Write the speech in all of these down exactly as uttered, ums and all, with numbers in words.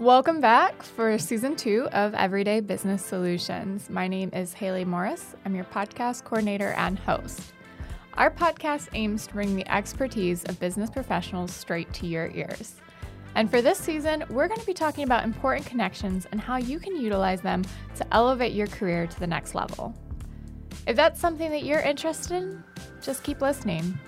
Welcome back for Season two of Everyday Business Solutions. My name is Hallie Morris. I'm your podcast coordinator and host. Our podcast aims to bring the expertise of business professionals straight to your ears. And for this season, we're going to be talking about important connections and how you can utilize them to elevate your career to the next level. If that's something that you're interested in, just keep listening.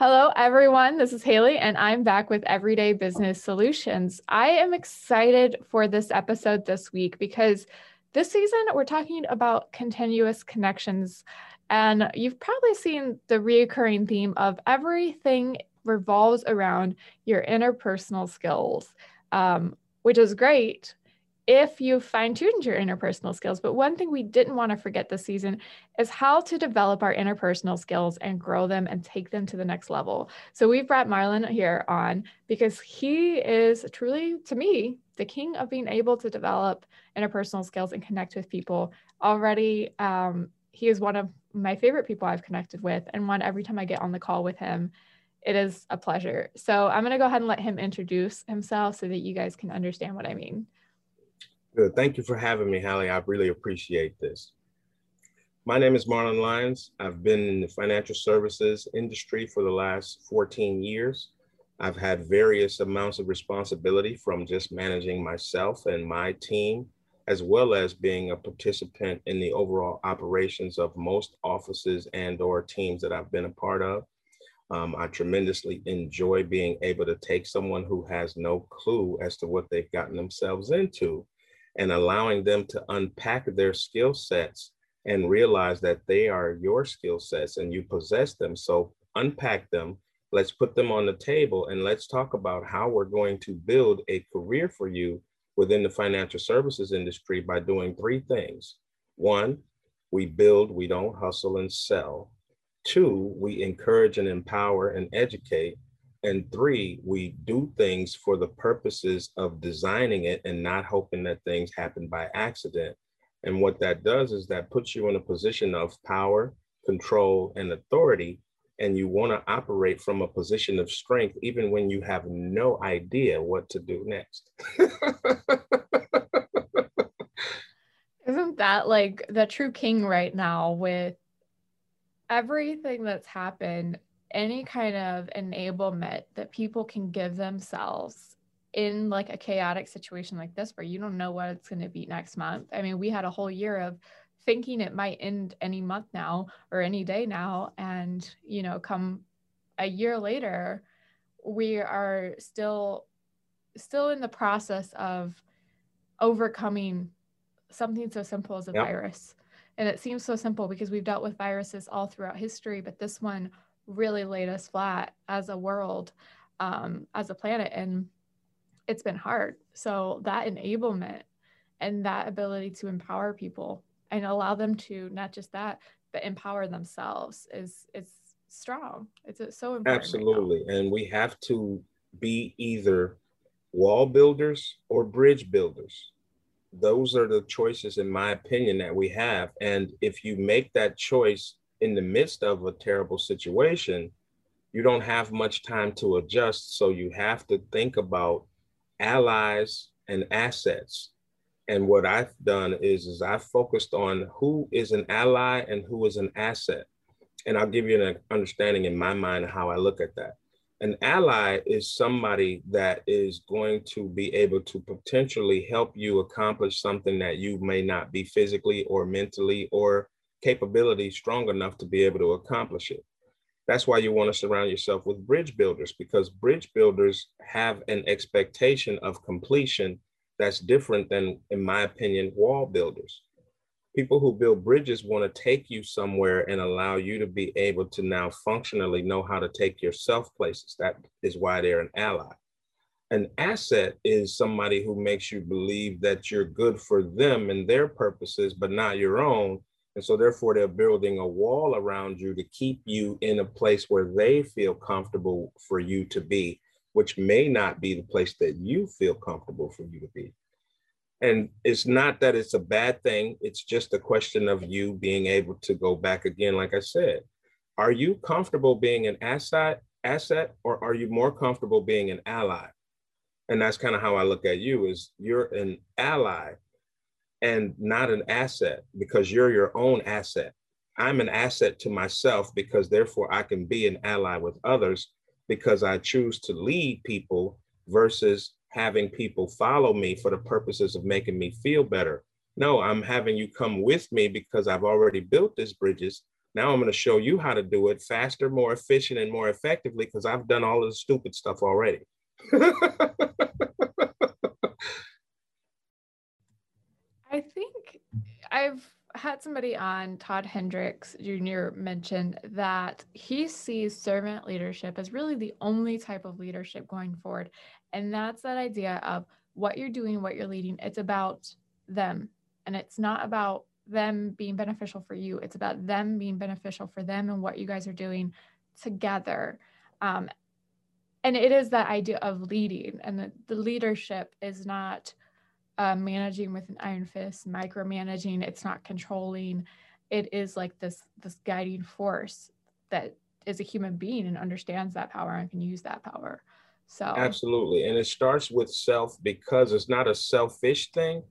Hello, everyone. This is Hallie, and I'm back with Everyday Business Solutions. I am excited for this episode this week because this season we're talking about continuous connections, and you've probably seen the recurring theme of everything revolves around your interpersonal skills, um, which is great if you fine-tuned your interpersonal skills. But one thing we didn't want to forget this season is how to develop our interpersonal skills and grow them and take them to the next level. So we've brought Marlon here on because he is truly, to me, the king of being able to develop interpersonal skills and connect with people. Already, um, he is one of my favorite people I've connected with, and one every time I get on the call with him, it is a pleasure. So I'm going to go ahead and let him introduce himself so that you guys can understand what I mean. Good. Thank you for having me, Hallie. I really appreciate this. My name is Marlon Lyons. I've been in the financial services industry for the last fourteen years. I've had various amounts of responsibility, from just managing myself and my team, as well as being a participant in the overall operations of most offices and or teams that I've been a part of. Um, I tremendously enjoy being able to take someone who has no clue as to what they've gotten themselves into and allowing them to unpack their skill sets and realize that they are your skill sets and you possess them. So unpack them, let's put them on the table, and let's talk about how we're going to build a career for you within the financial services industry by doing three things. One, we build, we don't hustle and sell. Two, we encourage and empower and educate. And three, we do things for the purposes of designing it and not hoping that things happen by accident. And what that does is that puts you in a position of power, control, and authority. And you want to operate from a position of strength, even when you have no idea what to do next. Isn't that like the true king right now with everything that's happened? Any kind of enablement that people can give themselves in like a chaotic situation like this, where you don't know what it's going to be next month. I mean, we had a whole year of thinking it might end any month now or any day now. And, you know, come a year later, we are still, still in the process of overcoming something so simple as a yep. virus. And it seems so simple because we've dealt with viruses all throughout history, but this one really laid us flat as a world, um, as a planet, and it's been hard. So that enablement and that ability to empower people and allow them to not just that, but empower themselves is it's strong. It's, it's so important. Absolutely, right, and we have to be either wall builders or bridge builders. Those are the choices, in my opinion, that we have. And if you make that choice in the midst of a terrible situation, you don't have much time to adjust. So you have to think about allies and assets. And what I've done is, is I've focused on who is an ally and who is an asset. And I'll give you an understanding in my mind of how I look at that. An ally is somebody that is going to be able to potentially help you accomplish something that you may not be physically or mentally or capability strong enough to be able to accomplish it. That's why you want to surround yourself with bridge builders, because bridge builders have an expectation of completion that's different than, in my opinion, wall builders. People who build bridges want to take you somewhere and allow you to be able to now functionally know how to take yourself places. That is why they're an ally. An asset is somebody who makes you believe that you're good for them and their purposes, but not your own. And so therefore, they're building a wall around you to keep you in a place where they feel comfortable for you to be, which may not be the place that you feel comfortable for you to be. And it's not that it's a bad thing. It's just a question of you being able to go back again. Like I said, are you comfortable being an asset asset, or are you more comfortable being an ally? And that's kind of how I look at you, is you're an ally and not an asset, because you're your own asset. I'm an asset to myself because therefore I can be an ally with others because I choose to lead people versus having people follow me for the purposes of making me feel better. No, I'm having you come with me because I've already built these bridges. Now I'm going to show you how to do it faster, more efficient, and more effectively because I've done all of the stupid stuff already. I think I've had somebody on, Todd Hendricks Junior mentioned that he sees servant leadership as really the only type of leadership going forward. And that's that idea of what you're doing, what you're leading. It's about them. And it's not about them being beneficial for you. It's about them being beneficial for them and what you guys are doing together. Um, and it is that idea of leading, and the, the leadership is not Uh, managing with an iron fist, micromanaging. It's not controlling. It is like this, this guiding force that is a human being and understands that power and can use that power. So absolutely. And it starts with self, because it's not a selfish thing.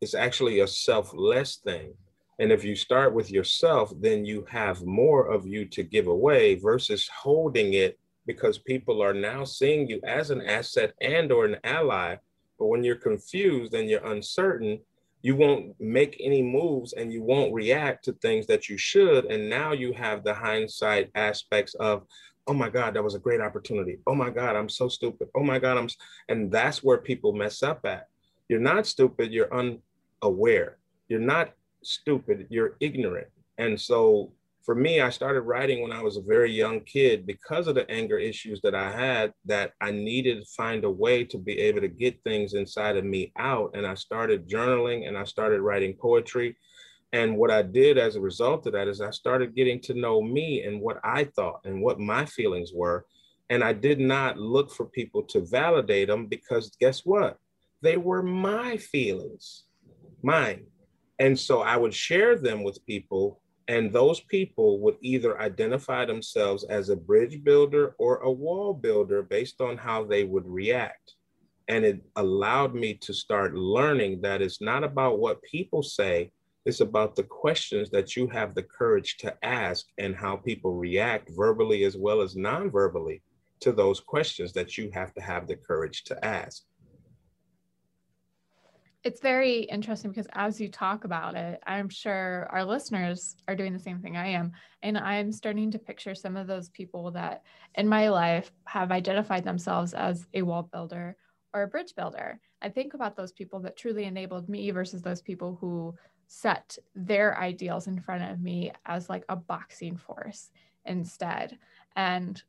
It's actually a selfless thing. And if you start with yourself, then you have more of you to give away versus holding it, because people are now seeing you as an asset and or an ally. But when you're confused and you're uncertain, you won't make any moves and you won't react to things that you should. And now you have the hindsight aspects of, oh my God, that was a great opportunity. Oh my God, I'm so stupid. Oh my God, I'm, and that's where people mess up at. You're not stupid, you're unaware. You're not stupid, you're ignorant. And so for me, I started writing when I was a very young kid because of the anger issues that I had, that I needed to find a way to be able to get things inside of me out. And I started journaling and I started writing poetry. And what I did as a result of that is I started getting to know me and what I thought and what my feelings were. And I did not look for people to validate them, because guess what? They were my feelings, mine. And so I would share them with people, and those people would either identify themselves as a bridge builder or a wall builder based on how they would react. And it allowed me to start learning that it's not about what people say, it's about the questions that you have the courage to ask and how people react verbally as well as non-verbally to those questions that you have to have the courage to ask. It's very interesting because as you talk about it, I'm sure our listeners are doing the same thing I am. And I'm starting to picture some of those people that in my life have identified themselves as a wall builder or a bridge builder. I think about those people that truly enabled me versus those people who set their ideals in front of me as like a boxing force instead. And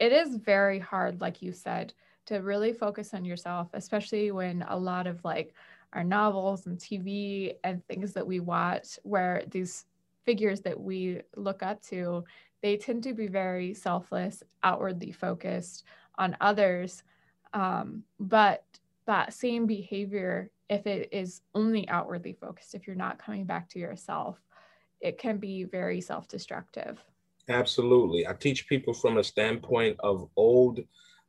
it is very hard, like you said, to really focus on yourself, especially when a lot of like our novels and T V and things that we watch, where these figures that we look up to, they tend to be very selfless, outwardly focused on others. Um, but that same behavior, if it is only outwardly focused, if you're not coming back to yourself, it can be very self-destructive. Absolutely. I teach people from a standpoint of old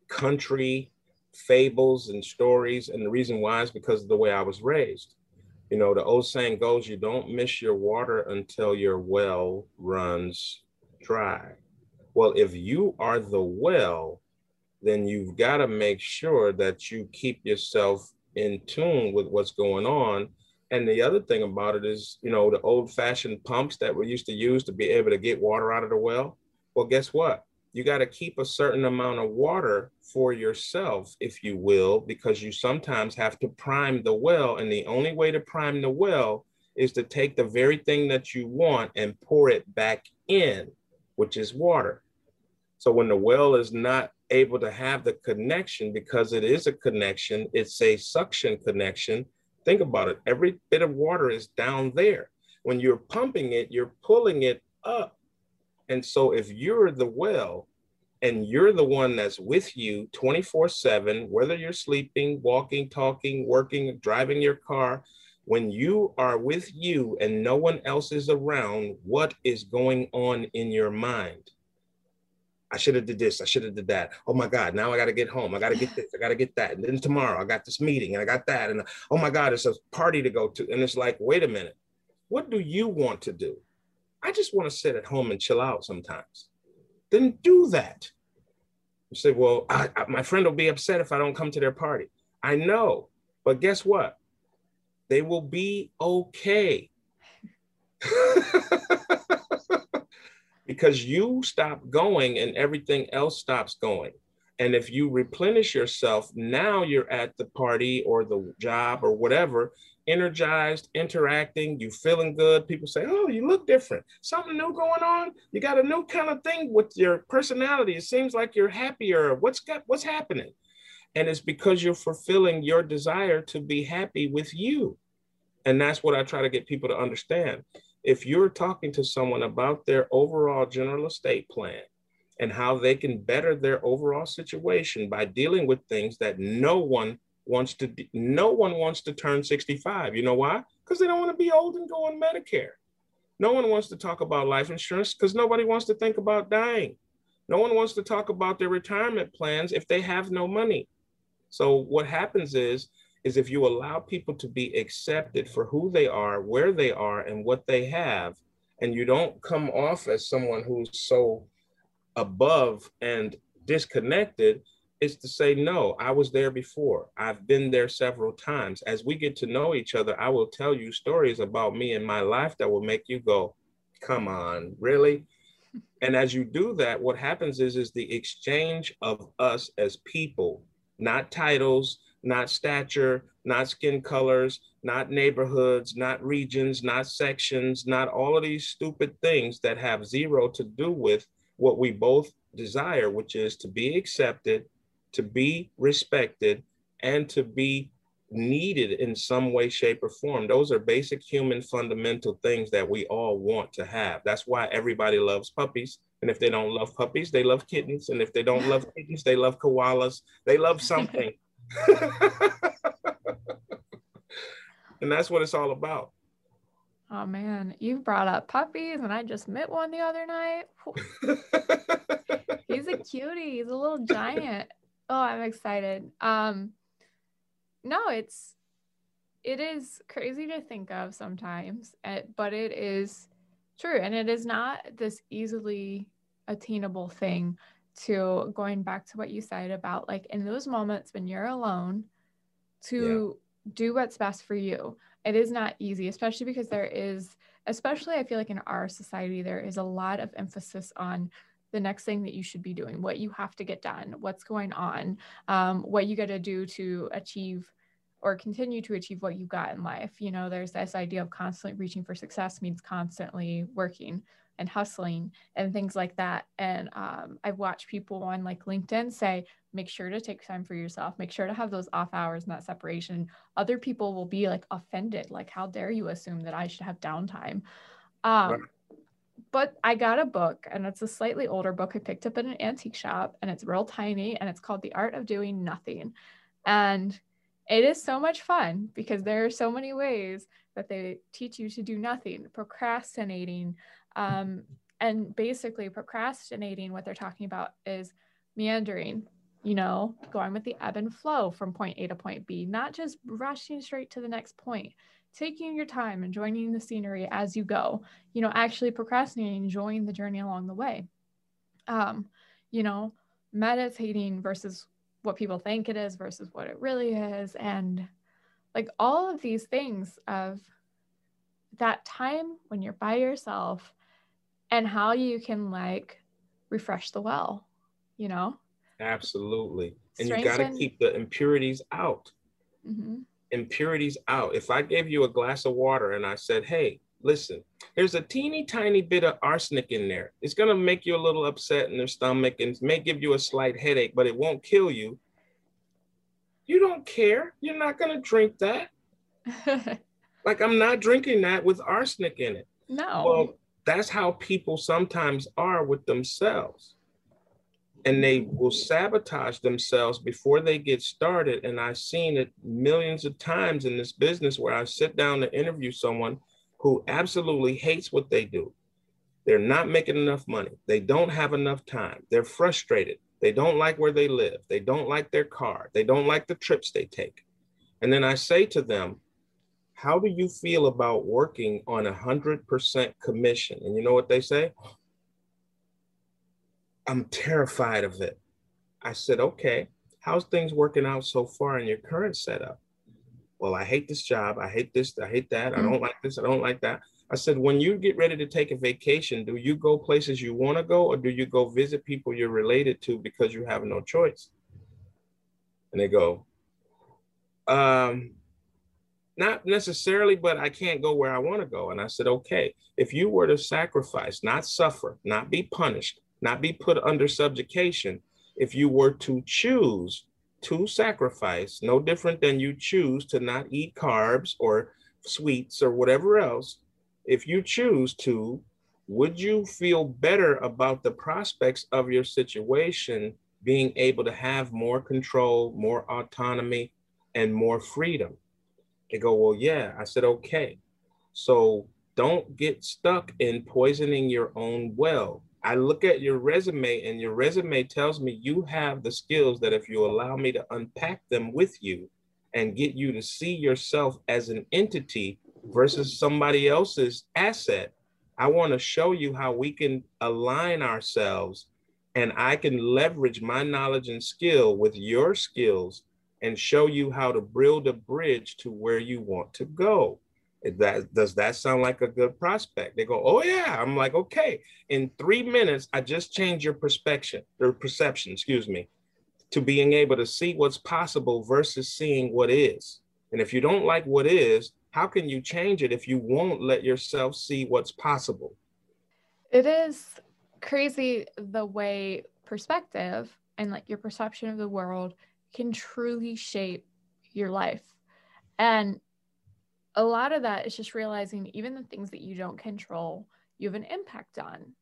country fables and stories. And the reason why is because of the way I was raised. You know, the old saying goes, you don't miss your water until your well runs dry. Well, if you are the well, then you've got to make sure that you keep yourself in tune with what's going on. And the other thing about it is, you know, the old fashioned pumps that we used to use to be able to get water out of the well. Well, guess what? You got to keep a certain amount of water for yourself, if you will, because you sometimes have to prime the well. And the only way to prime the well is to take the very thing that you want and pour it back in, which is water. So when the well is not able to have the connection, because it is a connection, it's a suction connection. Think about it. Every bit of water is down there. When you're pumping it, you're pulling it up. And so if you're the well and you're the one that's with you twenty-four seven, whether you're sleeping, walking, talking, working, driving your car, when you are with you and no one else is around, what is going on in your mind? I should have did this. I should have did that. Oh my God. Now I got to get home. I got to get this. I got to get that. And then tomorrow I got this meeting and I got that. And oh my God, it's a party to go to. And it's like, wait a minute. What do you want to do? I just want to sit at home and chill out sometimes. Then do that. You say, well, I, I, my friend will be upset if I don't come to their party. I know, but guess what? They will be okay. Because you stop going and everything else stops going. And if you replenish yourself, now you're at the party or the job or whatever, energized, interacting, you feeling good. People say, oh, you look different. Something new going on. You got a new kind of thing with your personality. It seems like you're happier. What's got, what's happening? And it's because you're fulfilling your desire to be happy with you. And that's what I try to get people to understand. If you're talking to someone about their overall general estate plan and how they can better their overall situation by dealing with things that no one wants to, no one wants to turn sixty-five. You know why? Because they don't want to be old and go on Medicare. No one wants to talk about life insurance because nobody wants to think about dying. No one wants to talk about their retirement plans if they have no money. So what happens is, is if you allow people to be accepted for who they are, where they are, and what they have, and you don't come off as someone who's so above and disconnected, is to say, no, I was there before. I've been there several times. As we get to know each other, I will tell you stories about me and my life that will make you go, come on, really? And as you do that, what happens is, is the exchange of us as people, not titles, not stature, not skin colors, not neighborhoods, not regions, not sections, not all of these stupid things that have zero to do with what we both desire, which is to be accepted, to be respected, and to be needed in some way, shape, or form. Those are basic human fundamental things that we all want to have. That's why everybody loves puppies. And if they don't love puppies, they love kittens. And if they don't love kittens, they love koalas. They love something. And that's what it's all about. Oh man, you brought up puppies and I just met one the other night. He's a cutie. He's a little giant. Oh, I'm excited. Um, no, it's, it is crazy to think of sometimes, but it is true. And it is not this easily attainable thing. To going back to what you said about like in those moments when you're alone to yeah. do what's best for you. It is not easy, especially because there is, especially I feel like in our society, there is a lot of emphasis on the next thing that you should be doing, what you have to get done, what's going on, um, what you got to do to achieve or continue to achieve what you got in life. You know, there's this idea of constantly reaching for success means constantly working and hustling and things like that. And um, I've watched people on like LinkedIn say, make sure to take time for yourself, make sure to have those off hours and that separation. Other people will be like offended, like, how dare you assume that I should have downtime? Um, right. But I got a book and it's a slightly older book I picked up at an antique shop and it's real tiny and it's called The Art of Doing Nothing. And it is so much fun because there are so many ways that they teach you to do nothing, procrastinating, Um, and basically procrastinating, what they're talking about is meandering, you know, going with the ebb and flow from point A to point B, not just rushing straight to the next point, taking your time, enjoying the scenery as you go, you know, actually procrastinating, enjoying the journey along the way, um, you know, meditating versus what people think it is versus what it really is. And like all of these things of that time when you're by yourself, and how you can like refresh the well, you know? Absolutely. And Strengthen. You got to keep the impurities out. Mm-hmm. Impurities out. If I gave you a glass of water and I said, hey, listen, there's a teeny tiny bit of arsenic in there. It's going to make you a little upset in your stomach and may give you a slight headache, but it won't kill you. You don't care. You're not going to drink that. Like, I'm not drinking that with arsenic in it. No. Well, that's how people sometimes are with themselves. And they will sabotage themselves before they get started. And I've seen it millions of times in this business where I sit down to interview someone who absolutely hates what they do. They're not making enough money. They don't have enough time. They're frustrated. They don't like where they live. They don't like their car. They don't like the trips they take. And then I say to them, how do you feel about working on one hundred percent commission? And you know what they say? I'm terrified of it. I said, okay, how's things working out so far in your current setup? Well, I hate this job. I hate this. I hate that. I don't like this. I don't like that. I said, when you get ready to take a vacation, do you go places you want to go, or do you go visit people you're related to because you have no choice? And they go, um, not necessarily, but I can't go where I want to go. And I said, okay, if you were to sacrifice, not suffer, not be punished, not be put under subjugation, if you were to choose to sacrifice, no different than you choose to not eat carbs or sweets or whatever else, if you choose to, would you feel better about the prospects of your situation being able to have more control, more autonomy, and more freedom? They go, well, yeah. I said, okay, so don't get stuck in poisoning your own well. I look at your resume, and your resume tells me you have the skills that if you allow me to unpack them with you and get you to see yourself as an entity versus somebody else's asset, I want to show you how we can align ourselves, and I can leverage my knowledge and skill with your skills and show you how to build a bridge to where you want to go. That, does that sound like a good prospect? They go, oh yeah. I'm like, okay, in three minutes, I just changed your perspective, or perception, excuse me, to being able to see what's possible versus seeing what is. And if you don't like what is, how can you change it if you won't let yourself see what's possible? It is crazy the way perspective and like your perception of the world can truly shape your life. And a lot of that is just realizing even the things that you don't control, you have an impact on.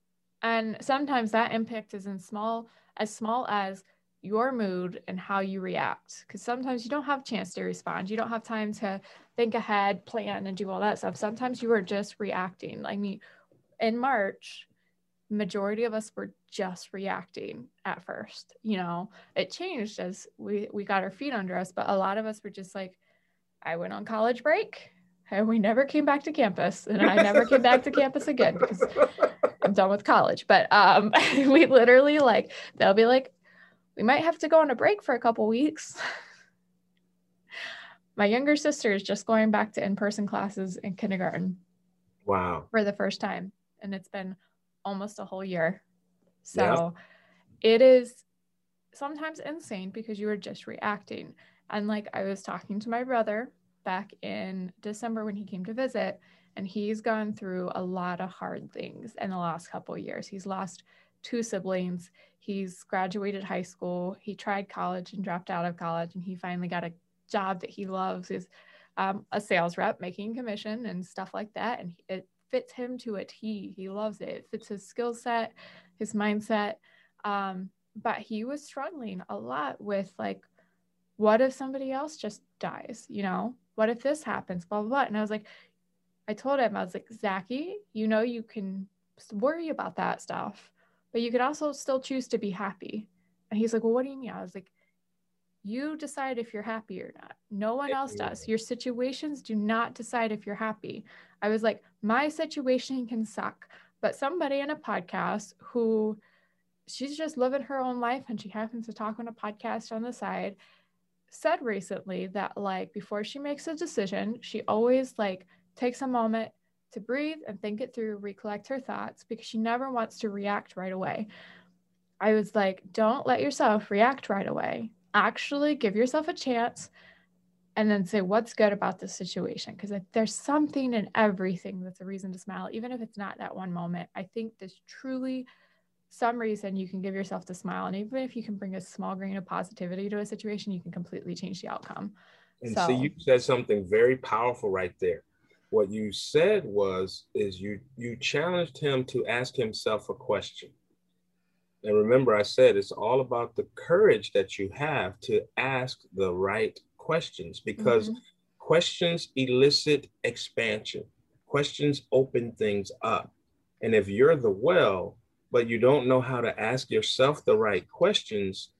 And sometimes that impact is in small, as small as your mood and how you react. Because sometimes you don't have a chance to respond. You don't have time to think ahead, plan, and do all that stuff. Sometimes you are just reacting. I mean, in March, majority of us were just reacting at first. You know, it changed as we, we got our feet under us, but a lot of us were just like, I went on college break and we never came back to campus, and I never came back to campus again because I'm done with college. But um, we literally like, they'll be like, we might have to go on a break for a couple weeks. My younger sister is just going back to in-person classes in kindergarten. Wow. For the first time. And it's been almost a whole year. So yeah. It is sometimes insane because you are just reacting. And like I was talking to my brother back in December when he came to visit, and he's gone through a lot of hard things in the last couple of years. He's lost two siblings. He's graduated high school. He tried college and dropped out of college, and he finally got a job that he loves. He's um, a sales rep making commission and stuff like that. And it fits him to a T. He loves it. It fits his skill set, his mindset. Um, but he was struggling a lot with like, what if somebody else just dies? You know, what if this happens, blah, blah, blah. And I was like, I told him, I was like, Zachy, you know, you can worry about that stuff, but you could also still choose to be happy. And he's like, well, what do you mean? I was like, you decide if you're happy or not. No one else does. Your situations do not decide if you're happy. I was like, my situation can suck, but somebody in a podcast who she's just living her own life and she happens to talk on a podcast on the side said recently that like before she makes a decision, she always like takes a moment to breathe and think it through, recollect her thoughts, because she never wants to react right away. I was like, don't let yourself react right away. Actually give yourself a chance and then say what's good about this situation, because there's something in everything that's a reason to smile, even if it's not that one moment. I think there's truly some reason you can give yourself the smile. And even if you can bring a small grain of positivity to a situation, you can completely change the outcome. And so, so you said something very powerful right there. What you said was, is you, you challenged him to ask himself a question. And remember, I said, it's all about the courage that you have to ask the right questions, because mm-hmm. questions elicit expansion. Questions open things up. And if you're the well, but you don't know how to ask yourself the right questions,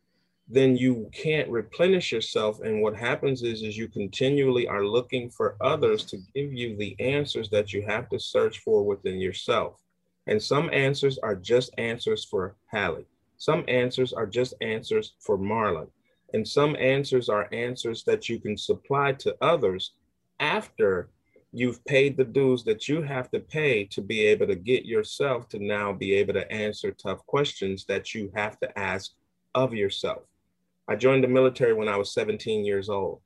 then you can't replenish yourself. And what happens is, is you continually are looking for others to give you the answers that you have to search for within yourself. And some answers are just answers for Hallie. Some answers are just answers for Marlon. And some answers are answers that you can supply to others after you've paid the dues that you have to pay to be able to get yourself to now be able to answer tough questions that you have to ask of yourself. I joined the military when I was seventeen years old.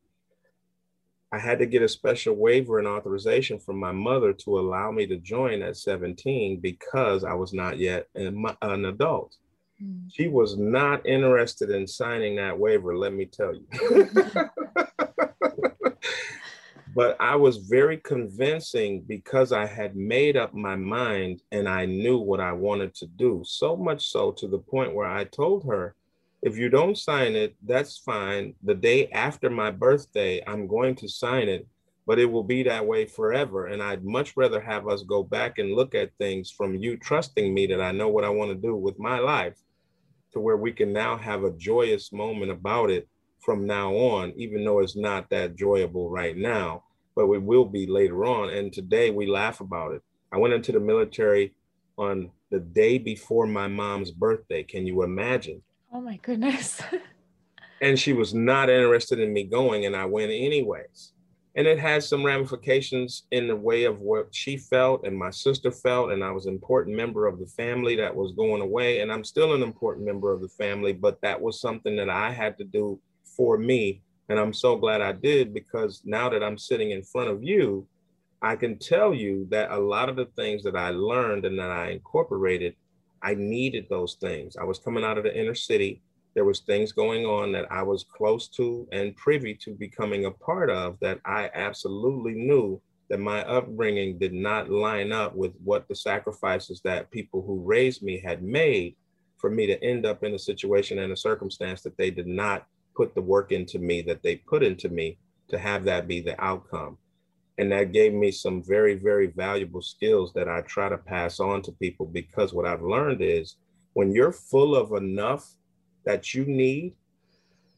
I had to get a special waiver and authorization from my mother to allow me to join at seventeen because I was not yet an adult. Mm. She was not interested in signing that waiver, let me tell you. But I was very convincing because I had made up my mind and I knew what I wanted to do. So much so to the point where I told her, if you don't sign it, that's fine. The day after my birthday, I'm going to sign it, but it will be that way forever. And I'd much rather have us go back and look at things from you trusting me that I know what I want to do with my life to where we can now have a joyous moment about it from now on, even though it's not that joyable right now, but we will be later on. And today we laugh about it. I went into the military on the day before my mom's birthday. Can you imagine? Oh my goodness. And she was not interested in me going, and I went anyways. And it had some ramifications in the way of what she felt and my sister felt, and I was an important member of the family that was going away, and I'm still an important member of the family, but that was something that I had to do for me. And I'm so glad I did, because now that I'm sitting in front of you, I can tell you that a lot of the things that I learned and that I incorporated, I needed those things. I was coming out of the inner city. There was things going on that I was close to and privy to becoming a part of that I absolutely knew that my upbringing did not line up with what the sacrifices that people who raised me had made for me to end up in a situation and a circumstance that they did not put the work into me, that they put into me to have that be the outcome. And that gave me some very, very valuable skills that I try to pass on to people, because what I've learned is when you're full of enough that you need,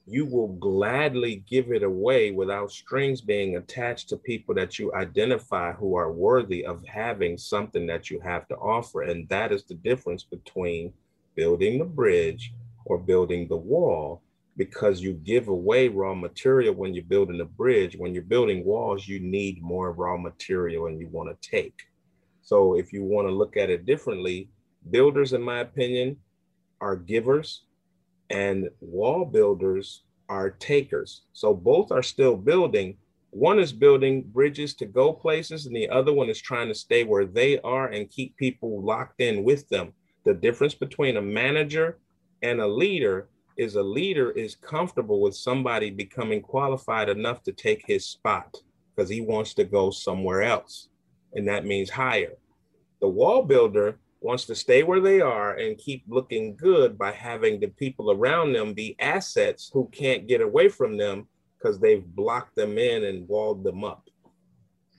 you will gladly give it away without strings being attached to people that you identify who are worthy of having something that you have to offer. And that is the difference between building the bridge or building the wall. Because you give away raw material when you're building a bridge. When you're building walls, you need more raw material and you want to take. So if you want to look at it differently, builders, in my opinion, are givers, and wall builders are takers. So both are still building. One is building bridges to go places, and the other one is trying to stay where they are and keep people locked in with them. The difference between a manager and a leader is a leader is comfortable with somebody becoming qualified enough to take his spot because he wants to go somewhere else. And that means higher. The wall builder wants to stay where they are and keep looking good by having the people around them be assets who can't get away from them because they've blocked them in and walled them up.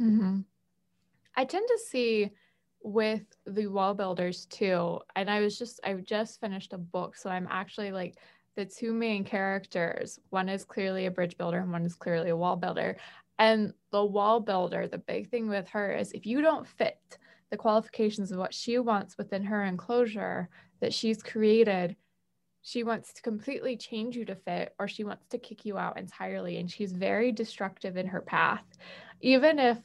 Mm-hmm. I tend to see with the wall builders too. And I was just, I just finished a book. So I'm actually like, the two main characters, one is clearly a bridge builder and one is clearly a wall builder. And the wall builder, the big thing with her is if you don't fit the qualifications of what she wants within her enclosure that she's created, she wants to completely change you to fit, or she wants to kick you out entirely. And she's very destructive in her path. Even if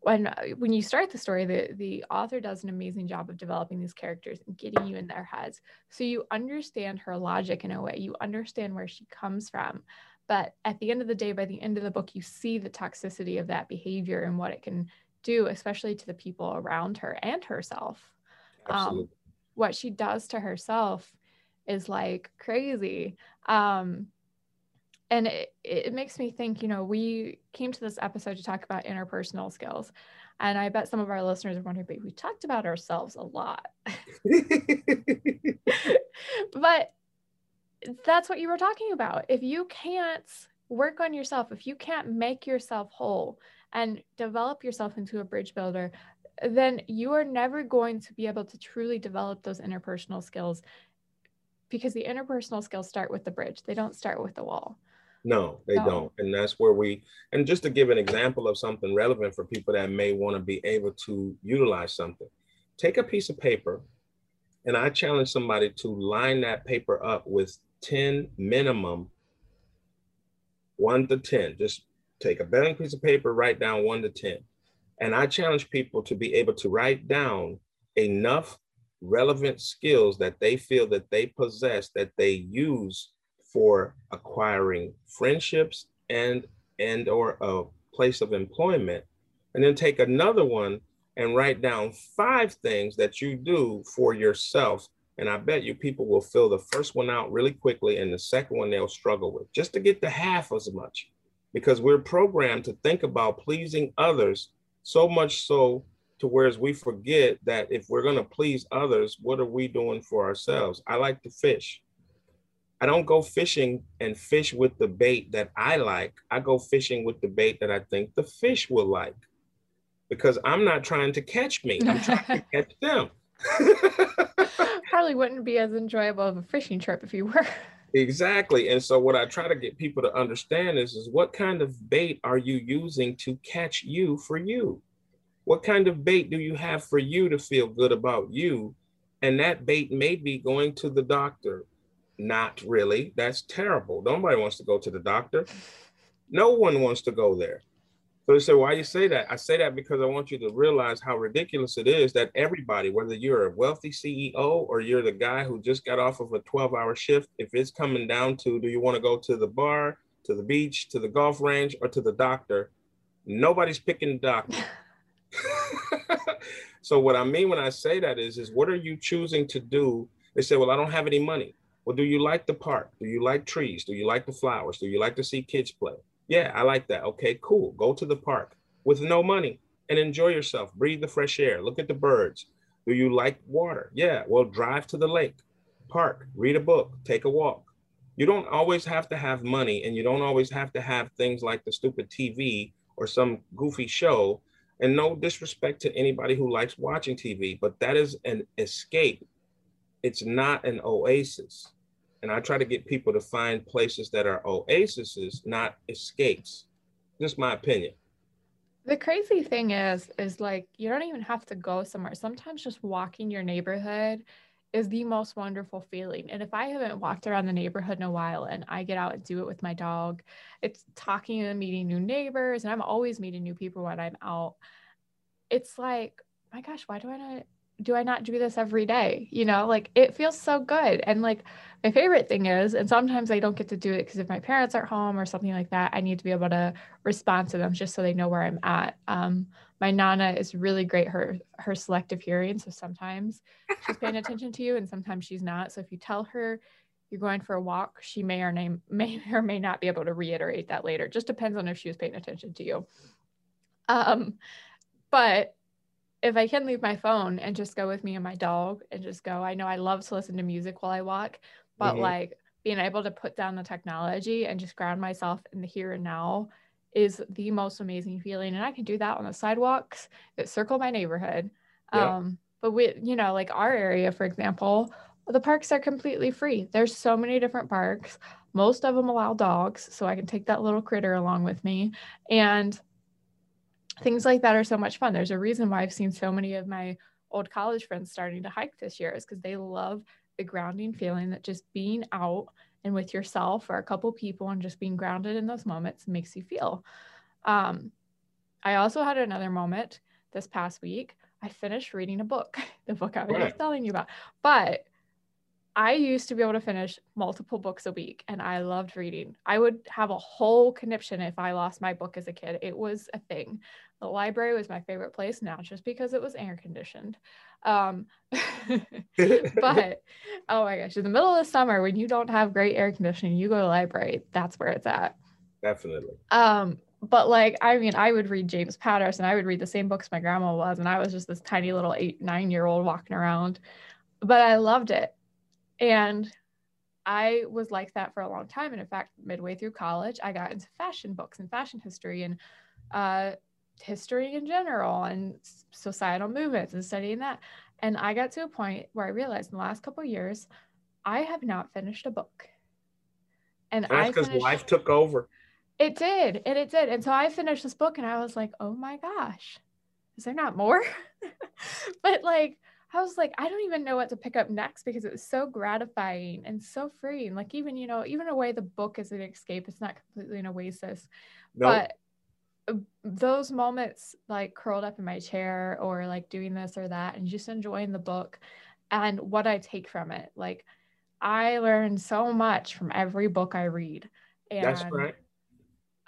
when when you start the story, the, the author does an amazing job of developing these characters and getting you in their heads. So you understand her logic in a way, you understand where she comes from. But at the end of the day, by the end of the book, you see the toxicity of that behavior and what it can do, especially to the people around her and herself. Um, what she does to herself is like crazy. Um, And it, it makes me think, you know, we came to this episode to talk about interpersonal skills. And I bet some of our listeners are wondering, but we talked about ourselves a lot. But that's what you were talking about. If you can't work on yourself, if you can't make yourself whole and develop yourself into a bridge builder, then you are never going to be able to truly develop those interpersonal skills, because the interpersonal skills start with the bridge. They don't start with the wall. No, they no. don't. And that's where we, and just to give an example of something relevant for people that may want to be able to utilize something, take a piece of paper, and I challenge somebody to line that paper up with ten minimum, one to ten. Just take a blank piece of paper, write down one to ten. And I challenge people to be able to write down enough relevant skills that they feel that they possess, that they use for acquiring friendships and, and or a place of employment. And then take another one and write down five things that you do for yourself. And I bet you people will fill the first one out really quickly, and the second one they'll struggle with, just to get to half as much, because we're programmed to think about pleasing others so much so to whereas we forget that if we're going to please others, what are we doing for ourselves? I like to fish. I don't go fishing and fish with the bait that I like. I go fishing with the bait that I think the fish will like, because I'm not trying to catch me. I'm trying to catch them. Probably wouldn't be as enjoyable of a fishing trip if you were. Exactly. And so what I try to get people to understand is, is what kind of bait are you using to catch you for you? What kind of bait do you have for you to feel good about you? And that bait may be going to the doctor. Not really. That's terrible. Nobody wants to go to the doctor. No one wants to go there. So they say, why do you say that? I say that because I want you to realize how ridiculous it is that everybody, whether you're a wealthy C E O or you're the guy who just got off of a twelve hour shift, if it's coming down to, do you want to go to the bar, to the beach, to the golf range, or to the doctor? Nobody's picking the doctor. So what I mean when I say that is, is what are you choosing to do? They say, well, I don't have any money. Well, do you like the park? Do you like trees? Do you like the flowers? Do you like to see kids play? Yeah, I like that. Okay, cool. Go to the park with no money and enjoy yourself. Breathe the fresh air. Look at the birds. Do you like water? Yeah, well, drive to the lake, park, read a book, take a walk. You don't always have to have money, and you don't always have to have things like the stupid T V or some goofy show. And no disrespect to anybody who likes watching T V, but that is an escape. It's not an oasis. And I try to get people to find places that are oases, not escapes. Just my opinion. The crazy thing is, is like, you don't even have to go somewhere. Sometimes just walking your neighborhood is the most wonderful feeling. And if I haven't walked around the neighborhood in a while and I get out and do it with my dog, it's talking and meeting new neighbors. And I'm always meeting new people when I'm out. It's like, my gosh, why do I not, do I not do this every day? You know, like it feels so good. And like my favorite thing is, and sometimes I don't get to do it because if my parents are home or something like that, I need to be able to respond to them just so they know where I'm at. Um, my Nana is really great. Her, her selective hearing. So sometimes she's paying attention to you and sometimes she's not. So if you tell her you're going for a walk, she may or may, may or may not be able to reiterate that later. Just depends on if she was paying attention to you. Um, but if I can leave my phone and just go with me and my dog and just go, I know I love to listen to music while I walk, but mm-hmm. like being able to put down the technology and just ground myself in the here and now is the most amazing feeling. And I can do that on the sidewalks that circle my neighborhood. Yeah. Um, but we, you know, like our area, for example, the parks are completely free. There's so many different parks. Most of them allow dogs. So I can take that little critter along with me, and things like that are so much fun. There's a reason why I've seen so many of my old college friends starting to hike this year, is because they love the grounding feeling that just being out and with yourself or a couple people and just being grounded in those moments makes you feel. Um, I also had another moment this past week. I finished reading a book, the book I was just telling you about, but I used to be able to finish multiple books a week, and I loved reading. I would have a whole conniption if I lost my book as a kid. It was a thing. The library was my favorite place now, just because it was air conditioned. Um, but, oh my gosh, in the middle of the summer when you don't have great air conditioning, you go to the library, that's where it's at. Definitely. Um, but like, I mean, I would read James Patterson. I would read the same books my grandma was, and I was just this tiny little eight, nine-year-old walking around, but I loved it. And I was like that for a long time. And in fact, midway through college, I got into fashion books and fashion history and uh, history in general and societal movements and studying that. And I got to a point where I realized in the last couple of years, I have not finished a book. And that's because life took over. It did. And it did. And so I finished this book and I was like, oh my gosh, is there not more? But like, I was like, I don't even know what to pick up next, because it was so gratifying and so freeing. Like even, you know, even away the book is an escape. It's not completely an oasis, nope. But those moments like curled up in my chair or like doing this or that and just enjoying the book and what I take from it. Like I learned so much from every book I read. And that's right.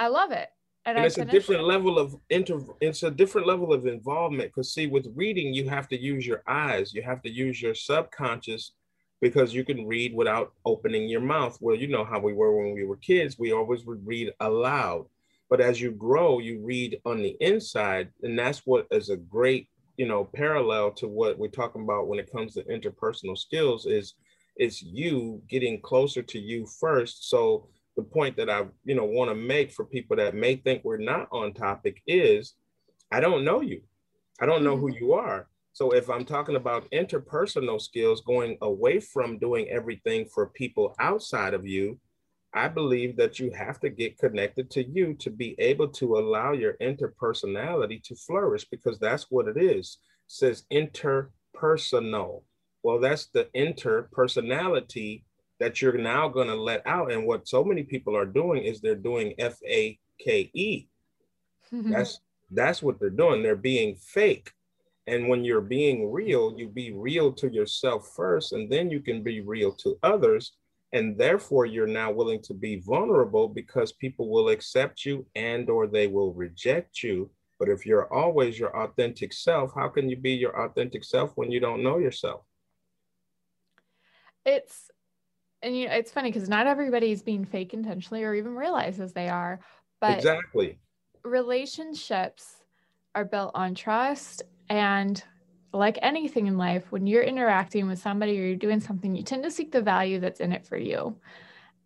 I love it. And, and it's a different it. level of inter. It's a different level of involvement. Because see, with reading, you have to use your eyes. You have to use your subconscious, because you can read without opening your mouth. Well, you know how we were when we were kids. We always would read aloud. But as you grow, you read on the inside, and that's what is a great, you know, parallel to what we're talking about when it comes to interpersonal skills. Is it's you getting closer to you first. So the point that I, you know, want to make for people that may think we're not on topic is, I don't know you. I don't know who you are. So if I'm talking about interpersonal skills, going away from doing everything for people outside of you, I believe that you have to get connected to you to be able to allow your interpersonality to flourish, because that's what it is. It says interpersonal. Well, that's the interpersonality that you're now going to let out. And what so many people are doing is they're doing F A K E. That's, that's what they're doing. They're being fake. And when you're being real, you be real to yourself first, and then you can be real to others. And therefore you're now willing to be vulnerable, because people will accept you and, or they will reject you. But if you're always your authentic self, how can you be your authentic self when you don't know yourself? It's, And you know, it's funny because not everybody is being fake intentionally or even realizes they are, but exactly. Relationships are built on trust. And like anything in life, when you're interacting with somebody or you're doing something, you tend to seek the value that's in it for you.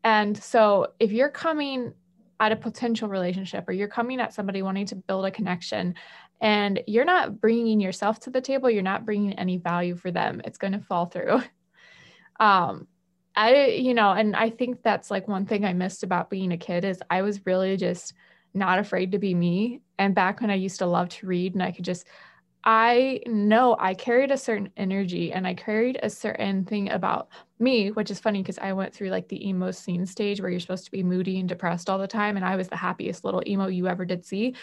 And so if you're coming at a potential relationship or you're coming at somebody wanting to build a connection and you're not bringing yourself to the table, you're not bringing any value for them, it's going to fall through. um, I, you know, and I think that's like one thing I missed about being a kid is I was really just not afraid to be me. And back when I used to love to read and I could just, I know I carried a certain energy and I carried a certain thing about me, which is funny because I went through like the emo scene stage where you're supposed to be moody and depressed all the time. And I was the happiest little emo you ever did see.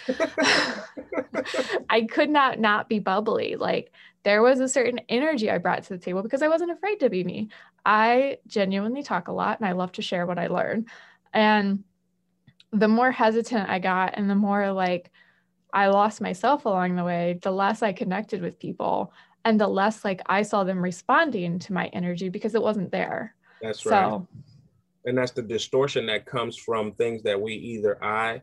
I could not not be bubbly. Like there was a certain energy I brought to the table because I wasn't afraid to be me. I genuinely talk a lot and I love to share what I learn. And the more hesitant I got and the more like I lost myself along the way, the less I connected with people and the less like I saw them responding to my energy because it wasn't there. That's right. So, and that's the distortion that comes from things that we either I,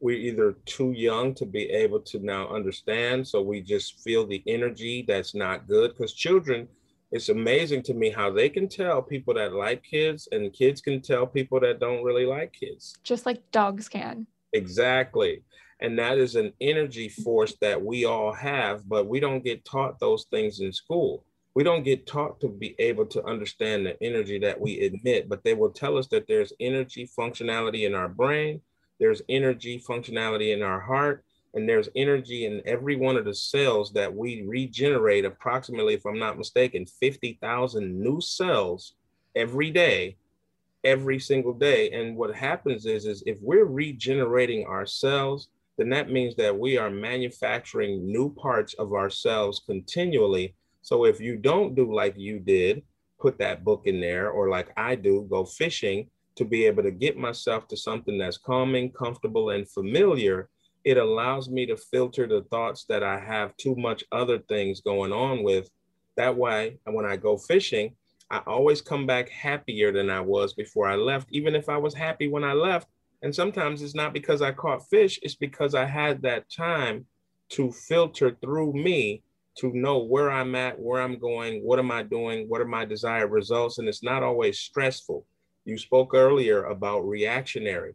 we're either too young to be able to now understand. So we just feel the energy that's not good, because children, it's amazing to me how they can tell people that like kids and kids can tell people that don't really like kids. Just like dogs can. Exactly. And that is an energy force that we all have, but we don't get taught those things in school. We don't get taught to be able to understand the energy that we emit, but they will tell us that there's energy functionality in our brain. There's energy functionality in our heart. And there's energy in every one of the cells that we regenerate approximately, if I'm not mistaken, fifty thousand new cells every day, every single day. And what happens is, is if we're regenerating our cells, then that means that we are manufacturing new parts of ourselves continually. So if you don't do like you did, put that book in there, or like I do, go fishing to be able to get myself to something that's calming, comfortable, and familiar. It allows me to filter the thoughts that I have too much other things going on with. That way, when I go fishing, I always come back happier than I was before I left, even if I was happy when I left. And sometimes it's not because I caught fish, it's because I had that time to filter through me to know where I'm at, where I'm going, what am I doing, what are my desired results? And it's not always stressful. You spoke earlier about reactionary.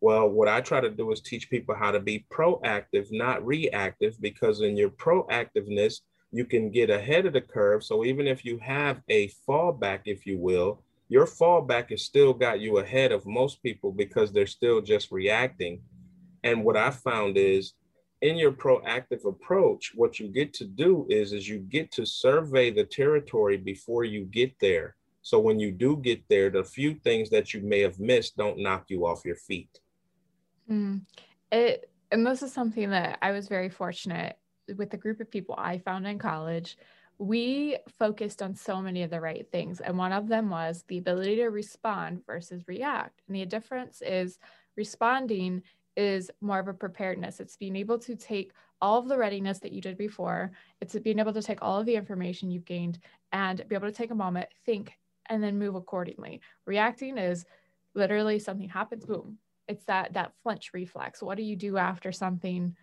Well, what I try to do is teach people how to be proactive, not reactive, because in your proactiveness, you can get ahead of the curve. So even if you have a fallback, if you will, your fallback has still got you ahead of most people because they're still just reacting. And what I found is in your proactive approach, what you get to do is, is you get to survey the territory before you get there. So when you do get there, the few things that you may have missed don't knock you off your feet. Mm. It, and this is something that I was very fortunate with the group of people I found in college. We focused on so many of the right things. And one of them was the ability to respond versus react. And the difference is responding is more of a preparedness. It's being able to take all of the readiness that you did before. It's being able to take all of the information you've gained and be able to take a moment, think, and then move accordingly. Reacting is literally something happens, boom. It's that, that flinch reflex. What do you do after something?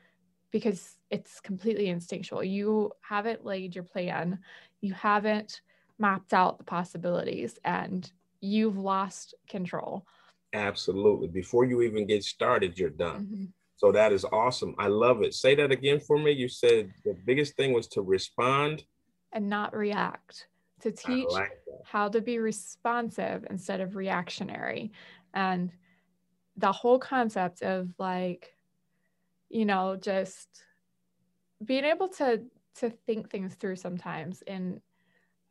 Because it's completely instinctual. You haven't laid your plan. You haven't mapped out the possibilities and you've lost control. Absolutely. Before you even get started, you're done. Mm-hmm. So that is awesome. I love it. Say that again for me. You said the biggest thing was to respond. And not react. To teach like how to be responsive instead of reactionary. And the whole concept of like, you know, just being able to to think things through sometimes. And,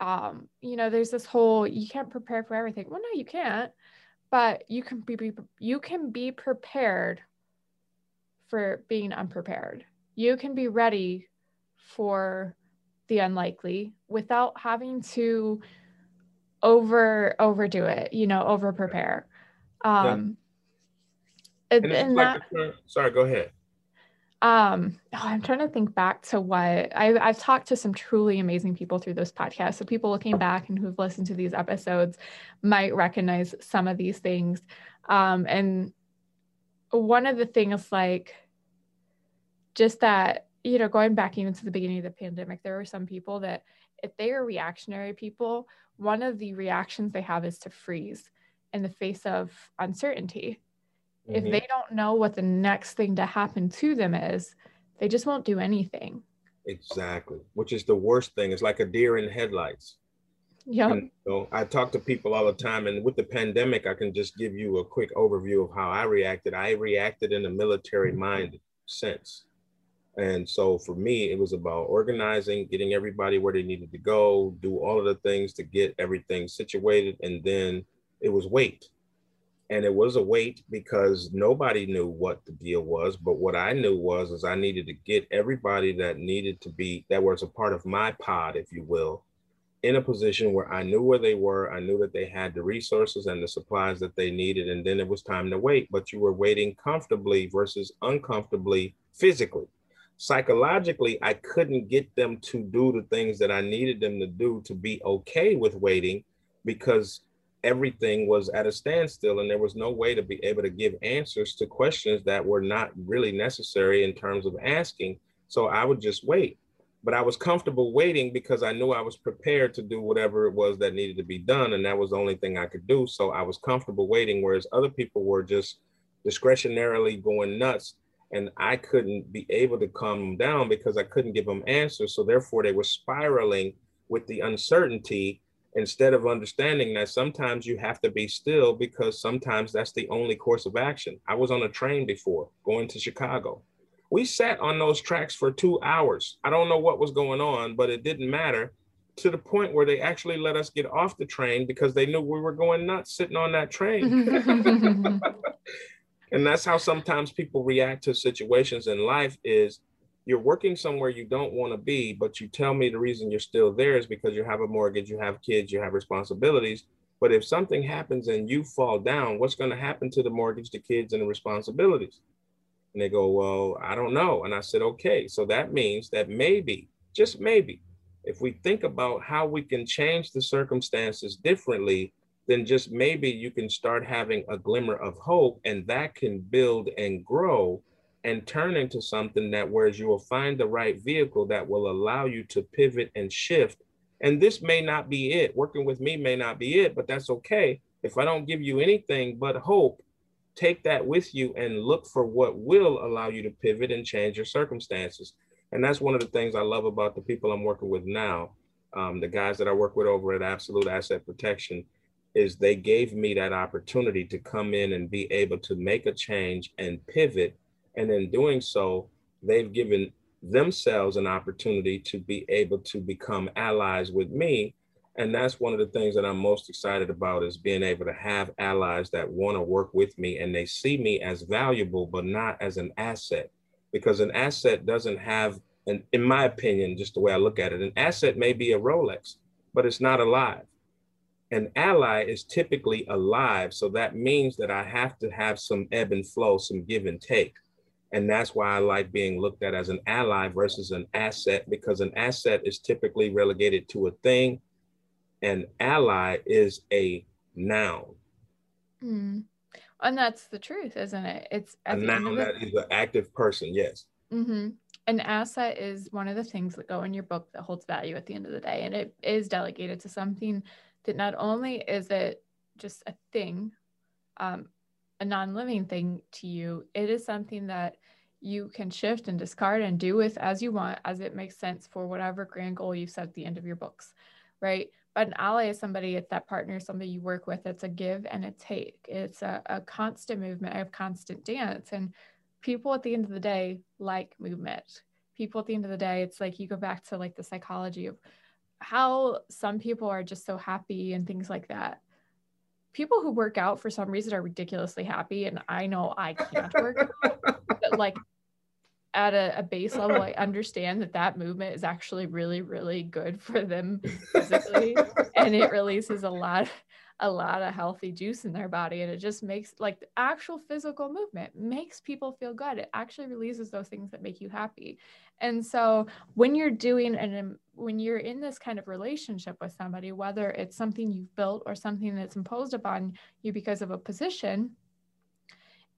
um, you know, there's this whole, you can't prepare for everything. Well, no, you can't, but you can be, you can be prepared for being unprepared. You can be ready for the unlikely without having to over, overdo it, you know, over prepare. Um, yeah. and, and, and like that, term, sorry, go ahead. Um, oh, I'm trying to think back to what I, I've talked to some truly amazing people through this podcast. So people looking back and who've listened to these episodes might recognize some of these things. Um, and one of the things, like just that, you know, going back even to the beginning of the pandemic, there were some people that if they are reactionary people, one of the reactions they have is to freeze in the face of uncertainty. If they don't know what the next thing to happen to them is, they just won't do anything. Exactly. Which is the worst thing. It's like a deer in headlights. Yeah. You know, I talk to people all the time. And with the pandemic, I can just give you a quick overview of how I reacted. I reacted in a military minded sense. And so for me, it was about organizing, getting everybody where they needed to go, do all of the things to get everything situated. And then it was wait. And it was a wait because nobody knew what the deal was. But what I knew was, is I needed to get everybody that needed to be, that was a part of my pod, if you will, in a position where I knew where they were. I knew that they had the resources and the supplies that they needed. And then it was time to wait. But you were waiting comfortably versus uncomfortably physically. Psychologically, I couldn't get them to do the things that I needed them to do to be okay with waiting because everything was at a standstill and there was no way to be able to give answers to questions that were not really necessary in terms of asking. So I would just wait, but I was comfortable waiting because I knew I was prepared to do whatever it was that needed to be done. And that was the only thing I could do. So I was comfortable waiting, whereas other people were just discretionarily going nuts and I couldn't be able to calm them down because I couldn't give them answers. So therefore they were spiraling with the uncertainty instead of understanding that sometimes you have to be still because sometimes that's the only course of action. I was on a train before going to Chicago. We sat on those tracks for two hours. I don't know what was going on, but it didn't matter to the point where they actually let us get off the train because they knew we were going nuts sitting on that train. And that's how sometimes people react to situations in life is, you're working somewhere you don't want to be, but you tell me the reason you're still there is because you have a mortgage, you have kids, you have responsibilities. But if something happens and you fall down, what's going to happen to the mortgage, the kids, and the responsibilities? And they go, well, I don't know. And I said, okay, so that means that maybe, just maybe, if we think about how we can change the circumstances differently, then just maybe you can start having a glimmer of hope and that can build and grow and turn into something that whereas you will find the right vehicle that will allow you to pivot and shift. And this may not be it. Working with me may not be it, but that's okay. If I don't give you anything but hope, take that with you and look for what will allow you to pivot and change your circumstances. And that's one of the things I love about the people I'm working with now, um, the guys that I work with over at Absolute Asset Protection, is they gave me that opportunity to come in and be able to make a change and pivot. And in doing so, they've given themselves an opportunity to be able to become allies with me. And that's one of the things that I'm most excited about, is being able to have allies that want to work with me, and they see me as valuable, but not as an asset. Because an asset doesn't have, an, in my opinion, just the way I look at it, an asset may be a Rolex, but it's not alive. An ally is typically alive. So that means that I have to have some ebb and flow, some give and take. And that's why I like being looked at as an ally versus an asset, because an asset is typically relegated to a thing. An ally is a noun. Mm. And that's the truth, isn't it? It's at a the noun end of that it. Is an active person, yes. Mm-hmm. An asset is one of the things that go in your book that holds value at the end of the day. And it is delegated to something that not only is it just a thing, um, a non-living thing to you, it is something that you can shift and discard and do with as you want, as it makes sense for whatever grand goal you set at the end of your books, right? But an ally is somebody, it's that partner, somebody you work with. It's a give and a take. It's a, a constant movement, a constant dance. And people at the end of the day like movement. People at the end of the day, it's like you go back to like the psychology of how some people are just so happy and things like that. People who work out for some reason are ridiculously happy. And I know I can't work out, but like at a, a base level, I understand that that movement is actually really, really good for them physically. And it releases a lot, a lot of healthy juice in their body. And it just makes like the actual physical movement makes people feel good. It actually releases those things that make you happy. And so when you're doing and when you're in this kind of relationship with somebody, whether it's something you've built or something that's imposed upon you because of a position,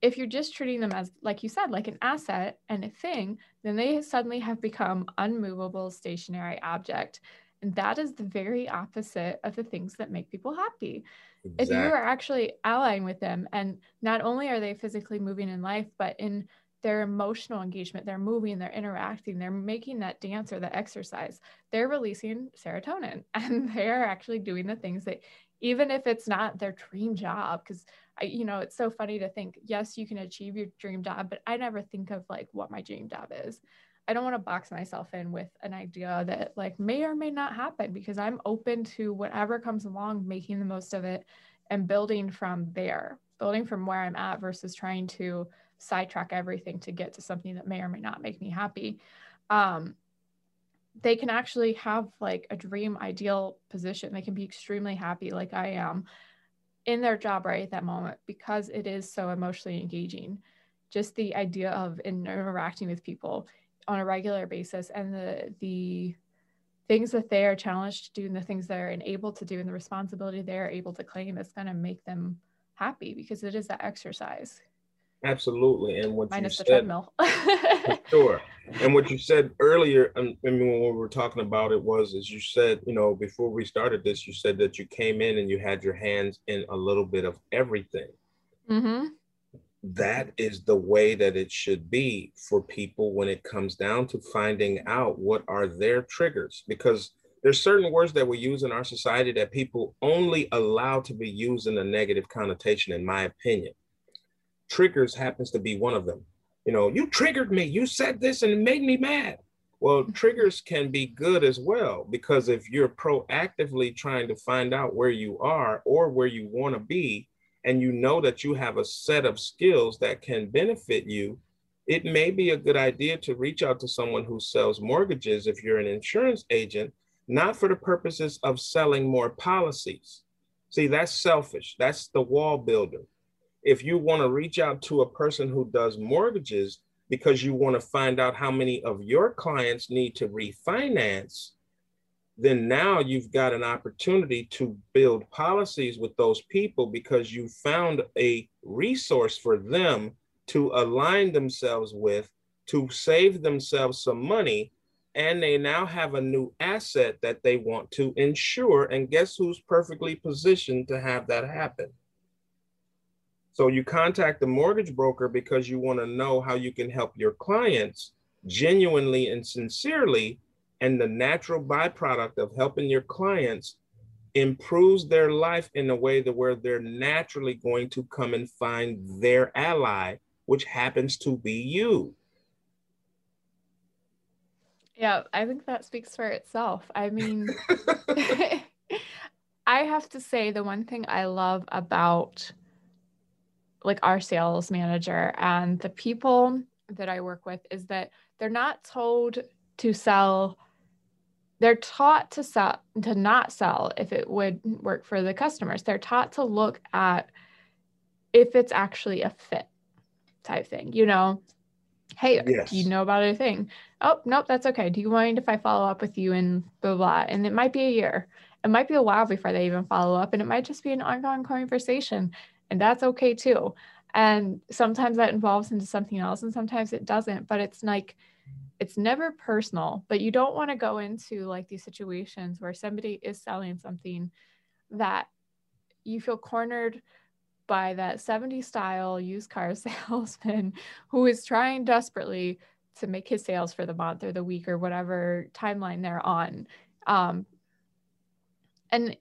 if you're just treating them as, like you said, like an asset and a thing, then they suddenly have become unmovable, stationary object. And that is the very opposite of the things that make people happy. Exactly. If you are actually allying with them, and not only are they physically moving in life, but in their emotional engagement, they're moving, they're interacting, they're making that dance or the exercise, they're releasing serotonin, and they're actually doing the things that, even if it's not their dream job, because I, you know, it's so funny to think, yes, you can achieve your dream job, but I never think of like what my dream job is. I don't want to box myself in with an idea that like may or may not happen, because I'm open to whatever comes along, making the most of it and building from there, building from where I'm at versus trying to sidetrack everything to get to something that may or may not make me happy. Um, they can actually have like a dream ideal position. They can be extremely happy, like I am, in their job right at that moment, because it is so emotionally engaging. Just the idea of interacting with people on a regular basis, and the the things that they are challenged to do, and the things they're able to do, and the responsibility they're able to claim, is going to make them happy, because it is that exercise. Absolutely. And what Minus you the said, treadmill. Sure. And what you said earlier, I mean, when we were talking about it, was, as you said, you know, before we started this, you said that you came in and you had your hands in a little bit of everything. Mm-hmm. That is the way that it should be for people when it comes down to finding out what are their triggers, because there's certain words that we use in our society that people only allow to be used in a negative connotation, in my opinion. Triggers happens to be one of them. You know, you triggered me, you said this and it made me mad. Well, triggers can be good as well, because if you're proactively trying to find out where you are or where you want to be, and you know that you have a set of skills that can benefit you, it may be a good idea to reach out to someone who sells mortgages if you're an insurance agent, not for the purposes of selling more policies. See, that's selfish. That's the wall builder. If you want to reach out to a person who does mortgages because you want to find out how many of your clients need to refinance, then now you've got an opportunity to build policies with those people, because you found a resource for them to align themselves with, to save themselves some money, and they now have a new asset that they want to insure. And guess who's perfectly positioned to have that happen? So you contact the mortgage broker because you want to know how you can help your clients genuinely and sincerely. And the natural byproduct of helping your clients improves their life in a way that where they're naturally going to come and find their ally, which happens to be you. Yeah, I think that speaks for itself. I mean, I have to say the one thing I love about like our sales manager and the people that I work with is that they're not told to sell. They're taught to sell, to not sell if it would work for the customers. They're taught to look at if it's actually a fit type thing, you know, hey, yes. You know about a thing. Oh, nope, that's okay. Do you mind if I follow up with you and blah, blah, blah? And it might be a year. It might be a while before they even follow up, and it might just be an ongoing conversation, and that's okay too. And sometimes that involves into something else and sometimes it doesn't, but it's like, it's never personal. But you don't want to go into like these situations where somebody is selling something that you feel cornered by that seventies style used car salesman who is trying desperately to make his sales for the month or the week or whatever timeline they're on. Um, and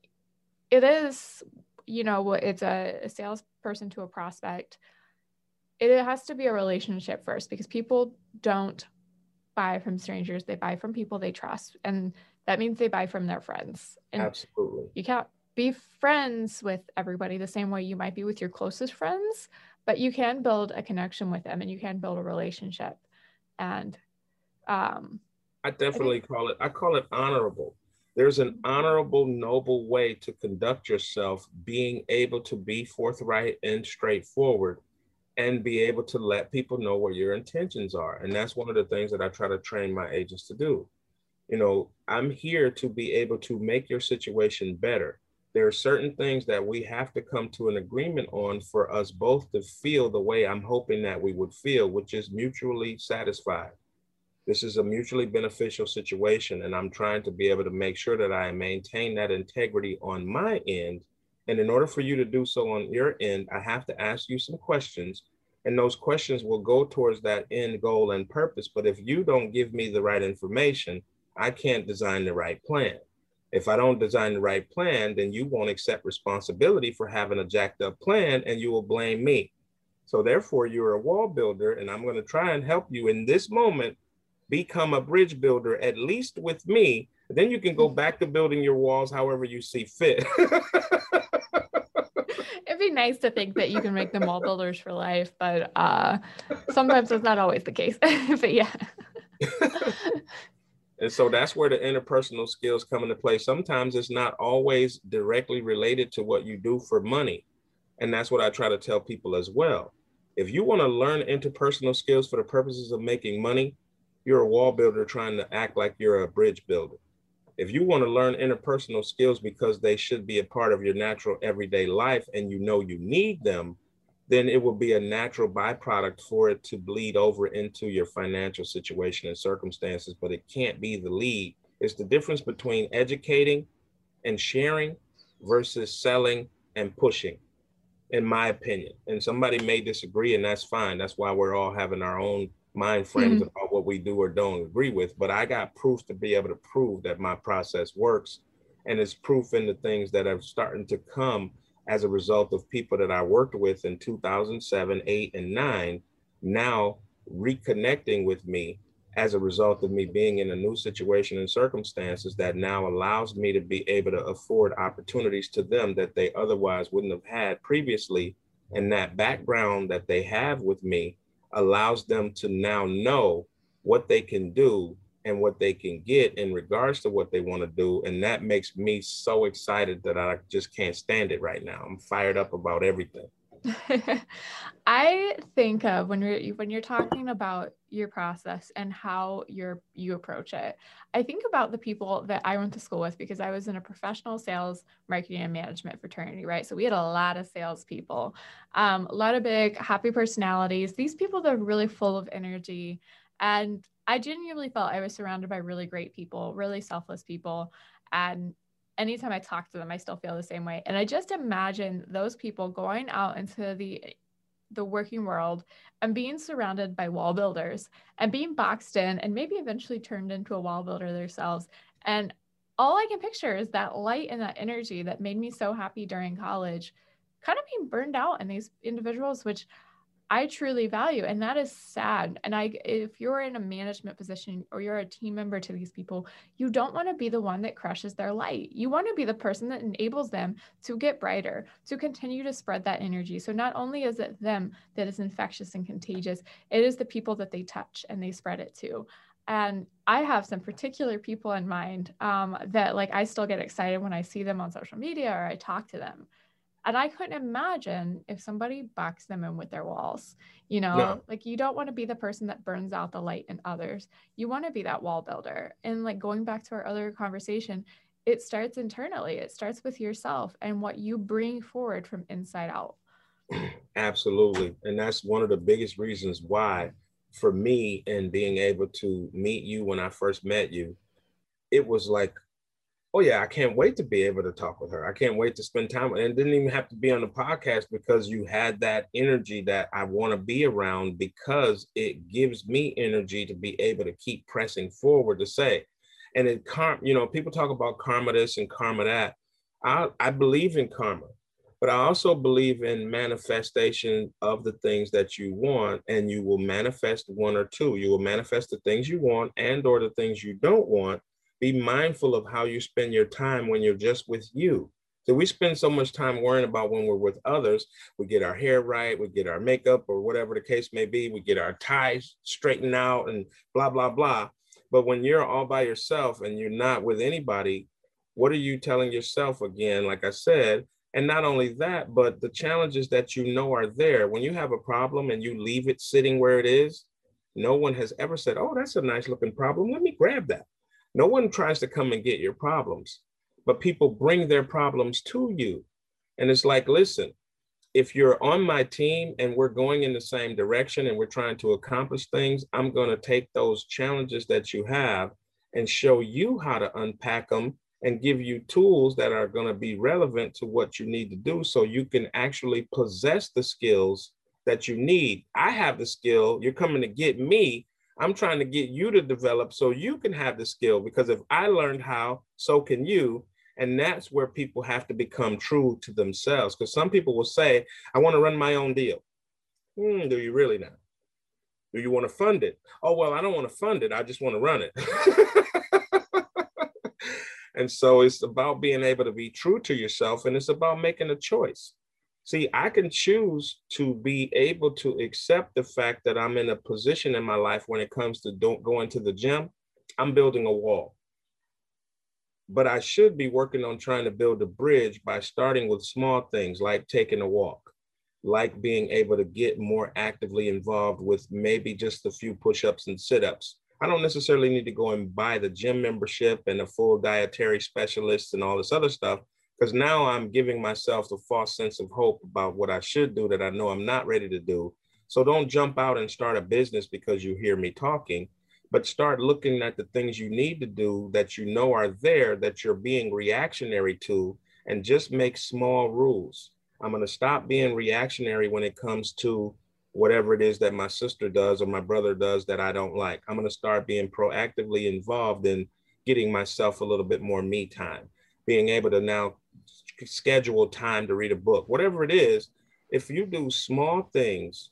it is, you know, it's a, a salesperson to a prospect. It, it has to be a relationship first, because people don't buy from strangers. They buy from people they trust, and that means they buy from their friends. And absolutely, you can't be friends with everybody the same way you might be with your closest friends, but you can build a connection with them and you can build a relationship. And um I definitely I think, call it I call it honorable. There's an honorable, noble way to conduct yourself, being able to be forthright and straightforward, and be able to let people know what your intentions are. And that's one of the things that I try to train my agents to do. You know, I'm here to be able to make your situation better. There are certain things that we have to come to an agreement on for us both to feel the way I'm hoping that we would feel, which is mutually satisfied. This is a mutually beneficial situation, and I'm trying to be able to make sure that I maintain that integrity on my end. And in order for you to do so on your end, I have to ask you some questions, and those questions will go towards that end goal and purpose. But if you don't give me the right information, I can't design the right plan. If I don't design the right plan, then you won't accept responsibility for having a jacked up plan, and you will blame me. So therefore, you're a wall builder, and I'm going to try and help you in this moment become a bridge builder, at least with me. Then you can go back to building your walls however you see fit. It'd be nice to think that you can make them all builders for life, but uh, sometimes it's not always the case. But yeah. And so that's where the interpersonal skills come into play. Sometimes it's not always directly related to what you do for money. And that's what I try to tell people as well. If you want to learn interpersonal skills for the purposes of making money, you're a wall builder trying to act like you're a bridge builder. If you want to learn interpersonal skills because they should be a part of your natural everyday life and you know you need them, then it will be a natural byproduct for it to bleed over into your financial situation and circumstances, but it can't be the lead. It's the difference between educating and sharing versus selling and pushing, in my opinion. And somebody may disagree, and that's fine. That's why we're all having our own mind frames mm-hmm. about what we do or don't agree with, but I got proof to be able to prove that my process works, and it's proof in the things that are starting to come as a result of people that I worked with in two thousand seven, eight, and nine, now reconnecting with me as a result of me being in a new situation and circumstances that now allows me to be able to afford opportunities to them that they otherwise wouldn't have had previously. And that background that they have with me allows them to now know what they can do and what they can get in regards to what they want to do. And that makes me so excited that I just can't stand it right now. I'm fired up about everything. I think of when you're, when you're talking about your process and how you're, you approach it, I think about the people that I went to school with, because I was in a professional sales, marketing, and management fraternity, right? So we had a lot of salespeople, um, a lot of big, happy personalities. These people that are really full of energy. And I genuinely felt I was surrounded by really great people, really selfless people. And anytime I talk to them, I still feel the same way. And I just imagine those people going out into the the working world and being surrounded by wall builders and being boxed in and maybe eventually turned into a wall builder themselves. And all I can picture is that light and that energy that made me so happy during college kind of being burned out in these individuals, which I truly value. And that is sad. And I, if you're in a management position or you're a team member to these people, you don't want to be the one that crushes their light. You want to be the person that enables them to get brighter, to continue to spread that energy. So not only is it them that is infectious and contagious, it is the people that they touch and they spread it to. And I have some particular people in mind um, that like I still get excited when I see them on social media or I talk to them. And I couldn't imagine if somebody boxed them in with their walls, you know, no. Like you don't want to be the person that burns out the light in others. You want to be that wall builder. And like going back to our other conversation, it starts internally. It starts with yourself and what you bring forward from inside out. Absolutely. And that's one of the biggest reasons why for me and being able to meet you when I first met you, it was like, oh yeah, I can't wait to be able to talk with her. I can't wait to spend time with her. And it didn't even have to be on the podcast because you had that energy that I want to be around because it gives me energy to be able to keep pressing forward to say, and it, you know, people talk about karma this and karma that. I, I believe in karma. But I also believe in manifestation of the things that you want, and you will manifest one or two. You will manifest the things you want and or the things you don't want. Be mindful of how you spend your time when you're just with you. So we spend so much time worrying about when we're with others. We get our hair right, we get our makeup or whatever the case may be. We get our ties straightened out and blah, blah, blah. But when you're all by yourself and you're not with anybody, what are you telling yourself again? Like I said, and not only that, but the challenges that you know are there. When you have a problem and you leave it sitting where it is, no one has ever said, oh, that's a nice looking problem. Let me grab that. No one tries to come and get your problems, but people bring their problems to you. And it's like, listen, if you're on my team and we're going in the same direction and we're trying to accomplish things, I'm going to take those challenges that you have and show you how to unpack them and give you tools that are going to be relevant to what you need to do so you can actually possess the skills that you need. I have the skill. You're coming to get me. I'm trying to get you to develop so you can have the skill, because if I learned how, so can you. And that's where people have to become true to themselves, because some people will say, I want to run my own deal. Hmm, do you really now? Do you want to fund it? Oh, well, I don't want to fund it. I just want to run it. And so it's about being able to be true to yourself, and it's about making a choice. See, I can choose to be able to accept the fact that I'm in a position in my life when it comes to don't going to the gym, I'm building a wall. But I should be working on trying to build a bridge by starting with small things like taking a walk, like being able to get more actively involved with maybe just a few push-ups and sit-ups. I don't necessarily need to go and buy the gym membership and a full dietary specialist and all this other stuff. Because now I'm giving myself a false sense of hope about what I should do that I know I'm not ready to do. So don't jump out and start a business because you hear me talking, but start looking at the things you need to do that you know are there that you're being reactionary to, and just make small rules. I'm going to stop being reactionary when it comes to whatever it is that my sister does or my brother does that I don't like. I'm going to start being proactively involved in getting myself a little bit more me time, being able to now schedule time to read a book, whatever it is. If you do small things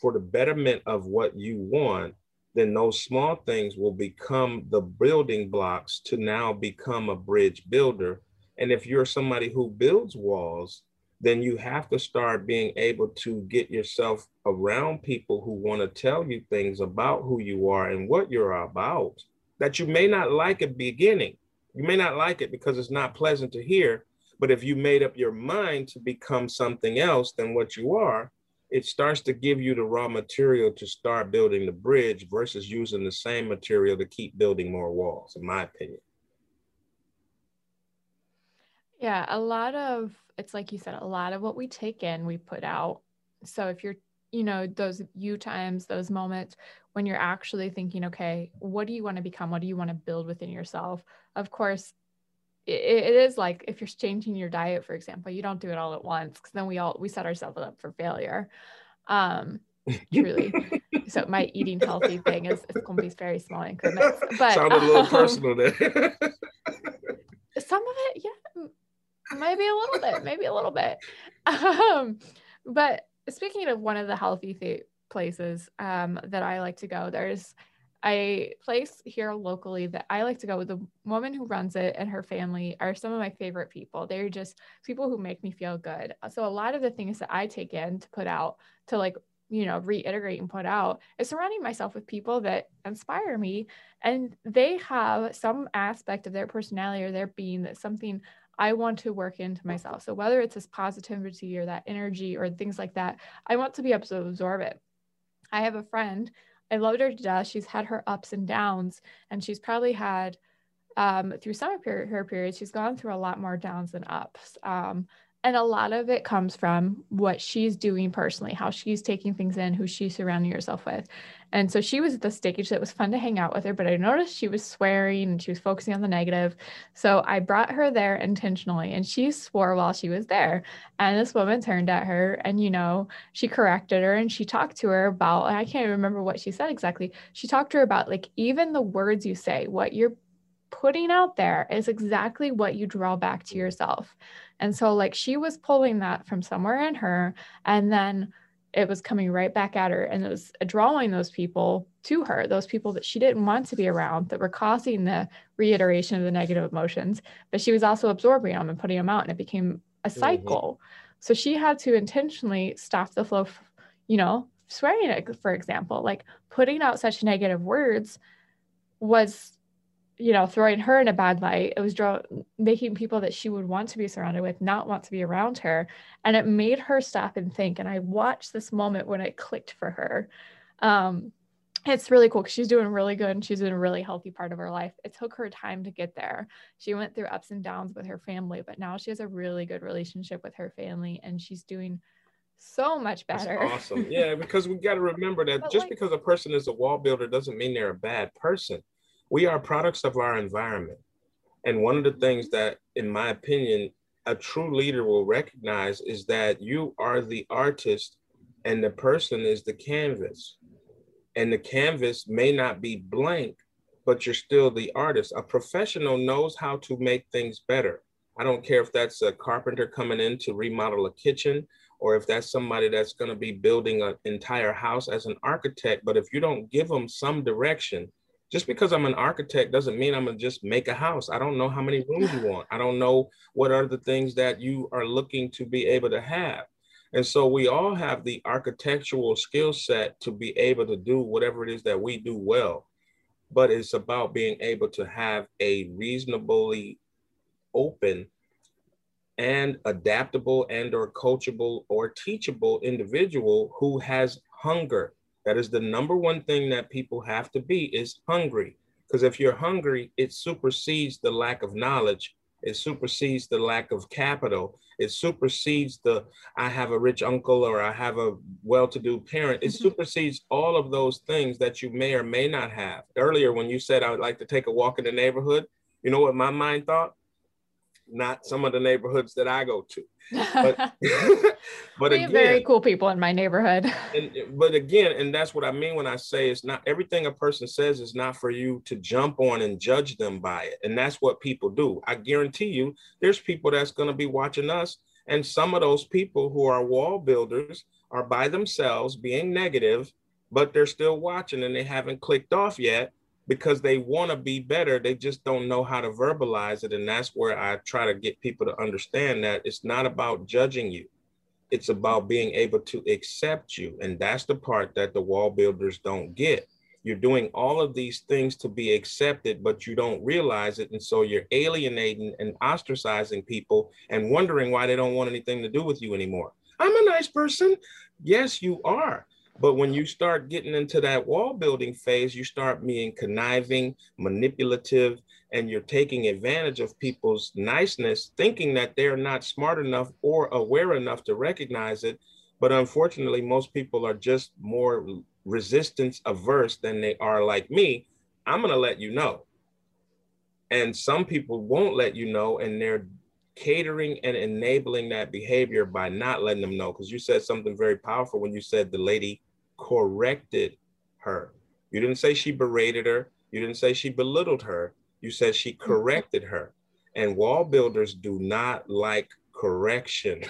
for the betterment of what you want, then those small things will become the building blocks to now become a bridge builder. And if you're somebody who builds walls, then you have to start being able to get yourself around people who want to tell you things about who you are and what you're about that you may not like at the beginning. You may not like it because it's not pleasant to hear. But if you made up your mind to become something else than what you are, it starts to give you the raw material to start building the bridge versus using the same material to keep building more walls, in my opinion. Yeah, a lot of, it's like you said, a lot of what we take in, we put out. So if you're, you know, those you times, those moments when you're actually thinking, okay, what do you want to become? What do you want to build within yourself? Of course, it is like if you're changing your diet, for example, you don't do it all at once, because then we all we set ourselves up for failure. Um, truly. So my eating healthy thing is, is going to be very small increments. But sounded a little um, personal there. Some of it, yeah, maybe a little bit, maybe a little bit. Um, but speaking of one of the healthy th- places um, that I like to go, there's a place here locally that I like to go. The woman who runs it and her family are some of my favorite people. They're just people who make me feel good. So a lot of the things that I take in to put out, to like, you know, reiterate and put out, is surrounding myself with people that inspire me. And they have some aspect of their personality or their being that's something I want to work into myself. So whether it's this positivity or that energy or things like that, I want to be able to absorb it. I have a friend, I loved her to death. She's had her ups and downs, and she's probably had, um, through some of her, her periods, she's gone through a lot more downs than ups. Um, And a lot of it comes from what she's doing personally, how she's taking things in, who she's surrounding herself with. And so she was at the stage that was fun to hang out with her, but I noticed she was swearing and she was focusing on the negative. So I brought her there intentionally, and she swore while she was there. And this woman turned at her and, you know, she corrected her and she talked to her about, I can't remember what she said exactly. She talked to her about, like, even the words you say, what you're putting out there is exactly what you draw back to yourself. And so, like, she was pulling that from somewhere in her, and then it was coming right back at her, and it was drawing those people to her, those people that she didn't want to be around, that were causing the reiteration of the negative emotions, but she was also absorbing them and putting them out, and it became a cycle. Mm-hmm. So she had to intentionally stop the flow, f- you know, swearing, for example, like putting out such negative words was, you know, throwing her in a bad light. It was draw- making people that she would want to be surrounded with not want to be around her. And it made her stop and think. And I watched this moment when it clicked for her. Um, it's really cool, because she's doing really good and she's in a really healthy part of her life. It took her time to get there. She went through ups and downs with her family, but now she has a really good relationship with her family, and she's doing so much better. That's awesome. Yeah, because we got to remember that but just like, because a person is a wall builder doesn't mean they're a bad person. We are products of our environment. And one of the things that, in my opinion, a true leader will recognize is that you are the artist and the person is the canvas. And the canvas may not be blank, but you're still the artist. A professional knows how to make things better. I don't care if that's a carpenter coming in to remodel a kitchen, or if that's somebody that's going to be building an entire house as an architect. But if you don't give them some direction, just because I'm an architect doesn't mean I'm gonna just make a house. I don't know how many rooms you want. I don't know what are the things that you are looking to be able to have. And so we all have the architectural skill set to be able to do whatever it is that we do well, but it's about being able to have a reasonably open and adaptable and or coachable or teachable individual who has hunger. That is the number one thing that people have to be, is hungry. Because if you're hungry, it supersedes the lack of knowledge. It supersedes the lack of capital. It supersedes the, I have a rich uncle or I have a well-to-do parent. It mm-hmm. supersedes all of those things that you may or may not have. Earlier, when you said I would like to take a walk in the neighborhood, you know what my mind thought? Not some of the neighborhoods that I go to. But, but again, very cool people in my neighborhood. And, but again, and that's what I mean when I say it's not everything a person says is not for you to jump on and judge them by it. And that's what people do. I guarantee you, there's people that's going to be watching us. And some of those people who are wall builders are by themselves being negative, but they're still watching and they haven't clicked off yet, because they want to be better. They just don't know how to verbalize it. And that's where I try to get people to understand that it's not about judging you. It's about being able to accept you. And that's the part that the wall builders don't get. You're doing all of these things to be accepted, but you don't realize it. And so you're alienating and ostracizing people and wondering why they don't want anything to do with you anymore. I'm a nice person. Yes, you are. But when you start getting into that wall building phase, you start being conniving, manipulative, and you're taking advantage of people's niceness, thinking that they're not smart enough or aware enough to recognize it. But unfortunately, most people are just more resistance averse than they are like me. I'm going to let you know. And some people won't let you know, and they're catering and enabling that behavior by not letting them know. Because you said something very powerful when you said the lady corrected her. You didn't say she berated her. You didn't say she belittled her. You said she corrected her. And wall builders do not like correction,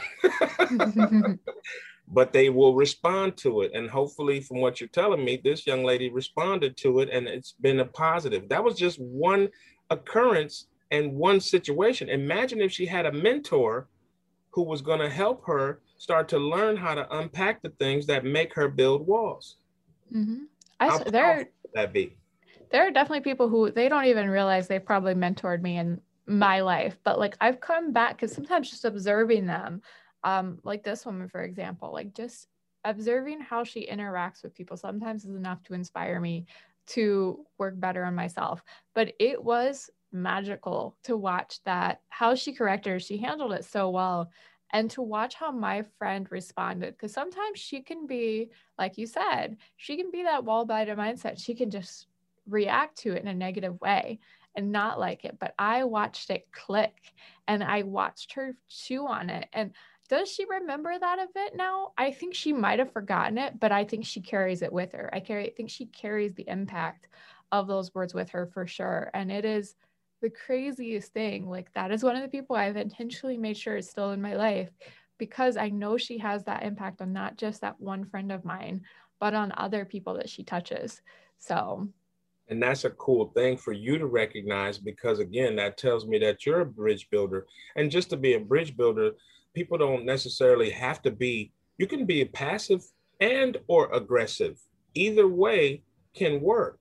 but they will respond to it. And hopefully, from what you're telling me, this young lady responded to it, and it's been a positive. That was just one occurrence and one situation. Imagine if she had a mentor who was going to help her start to learn how to unpack the things that make her build walls. Mm-hmm. I, there, that be? There are definitely people who they don't even realize they probably mentored me in my life, but like I've come back because sometimes just observing them, um, like this woman, for example, like just observing how she interacts with people sometimes is enough to inspire me to work better on myself. But it was magical to watch that, how she corrected her, she handled it so well. And to watch how my friend responded, because sometimes she can be, like you said, she can be that wall builder mindset. She can just react to it in a negative way and not like it. But I watched it click and I watched her chew on it. And does she remember that event now? I think she might have forgotten it, but I think she carries it with her. I, carry, I think she carries the impact of those words with her for sure. And it is the craziest thing. Like that is one of the people I've intentionally made sure is still in my life, because I know she has that impact on not just that one friend of mine, but on other people that she touches. So. And that's a cool thing for you to recognize, because again, that tells me that you're a bridge builder. And just to be a bridge builder, people don't necessarily have to be, you can be passive and or aggressive. Either way can work.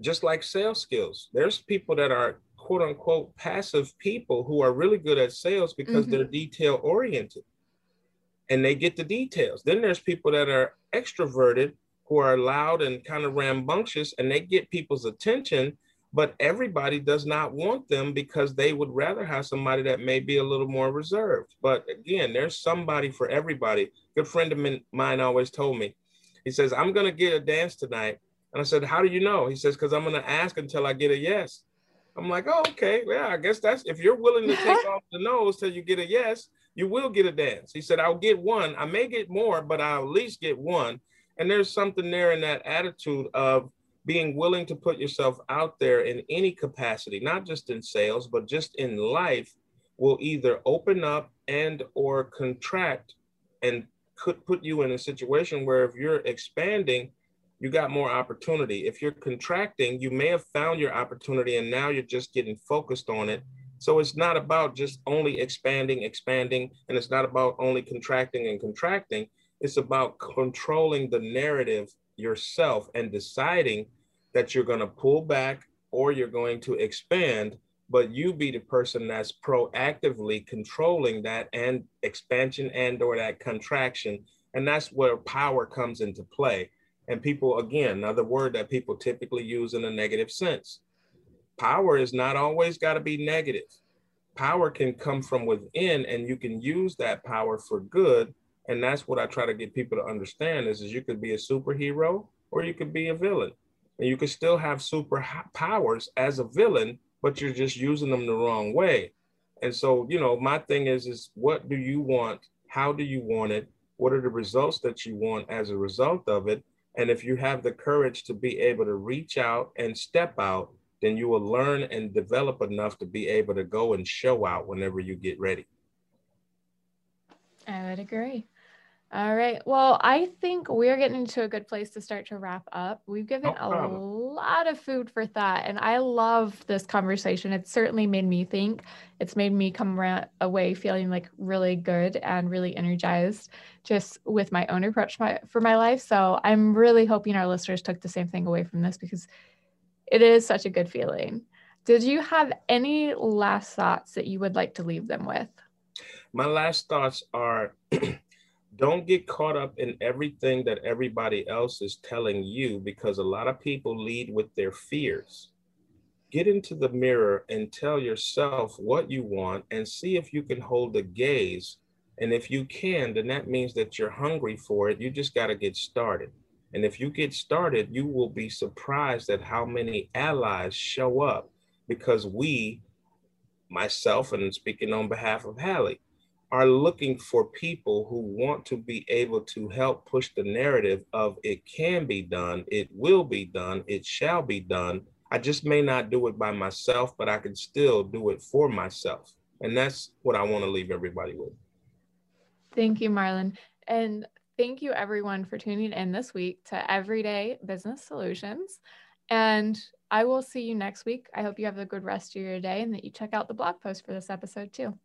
Just like sales skills, there's people that are quote unquote passive people who are really good at sales because mm-hmm. they're detail oriented and they get the details. Then there's people that are extroverted who are loud and kind of rambunctious and they get people's attention, but everybody does not want them because they would rather have somebody that may be a little more reserved. But again, there's somebody for everybody. A good friend of mine always told me, he says, I'm going to get a dance tonight. And I said, how do you know? He says, because I'm going to ask until I get a yes. I'm like, oh, okay, yeah, I guess that's, if you're willing to take off the nose till you get a yes, you will get a dance. He said, I'll get one. I may get more, but I'll at least get one. And there's something there in that attitude of being willing to put yourself out there in any capacity, not just in sales, but just in life, will either open up and or contract and could put you in a situation where if you're expanding, you got more opportunity. If you're contracting, you may have found your opportunity and now you're just getting focused on it. So it's not about just only expanding, expanding, and it's not about only contracting and contracting. It's about controlling the narrative yourself and deciding that you're going to pull back or you're going to expand, but you be the person that's proactively controlling that and expansion and or that contraction. And that's where power comes into play. And people, again, another word that people typically use in a negative sense. Power is not always got to be negative. Power can come from within and you can use that power for good. And that's what I try to get people to understand is, is you could be a superhero or you could be a villain. And you could still have super powers as a villain, but you're just using them the wrong way. And so, you know, my thing is, is what do you want? How do you want it? What are the results that you want as a result of it? And if you have the courage to be able to reach out and step out, then you will learn and develop enough to be able to go and show out whenever you get ready. I would agree. All right. Well, I think we're getting into a good place to start to wrap up. We've given no a lot of food for thought, and I love this conversation. It certainly made me think. It's made me come away feeling like really good and really energized just with my own approach my, for my life. So I'm really hoping our listeners took the same thing away from this, because it is such a good feeling. Did you have any last thoughts that you would like to leave them with? My last thoughts are, don't get caught up in everything that everybody else is telling you, because a lot of people lead with their fears. Get into the mirror and tell yourself what you want and see if you can hold a gaze. And if you can, then that means that you're hungry for it. You just got to get started. And if you get started, you will be surprised at how many allies show up, because we myself, and speaking on behalf of Hallie, are looking for people who want to be able to help push the narrative of it can be done, it will be done, it shall be done. I just may not do it by myself, but I can still do it for myself. And that's what I want to leave everybody with. Thank you, Marlon. And thank you everyone for tuning in this week to Everyday Business Solutions. And I will see you next week. I hope you have a good rest of your day and that you check out the blog post for this episode too.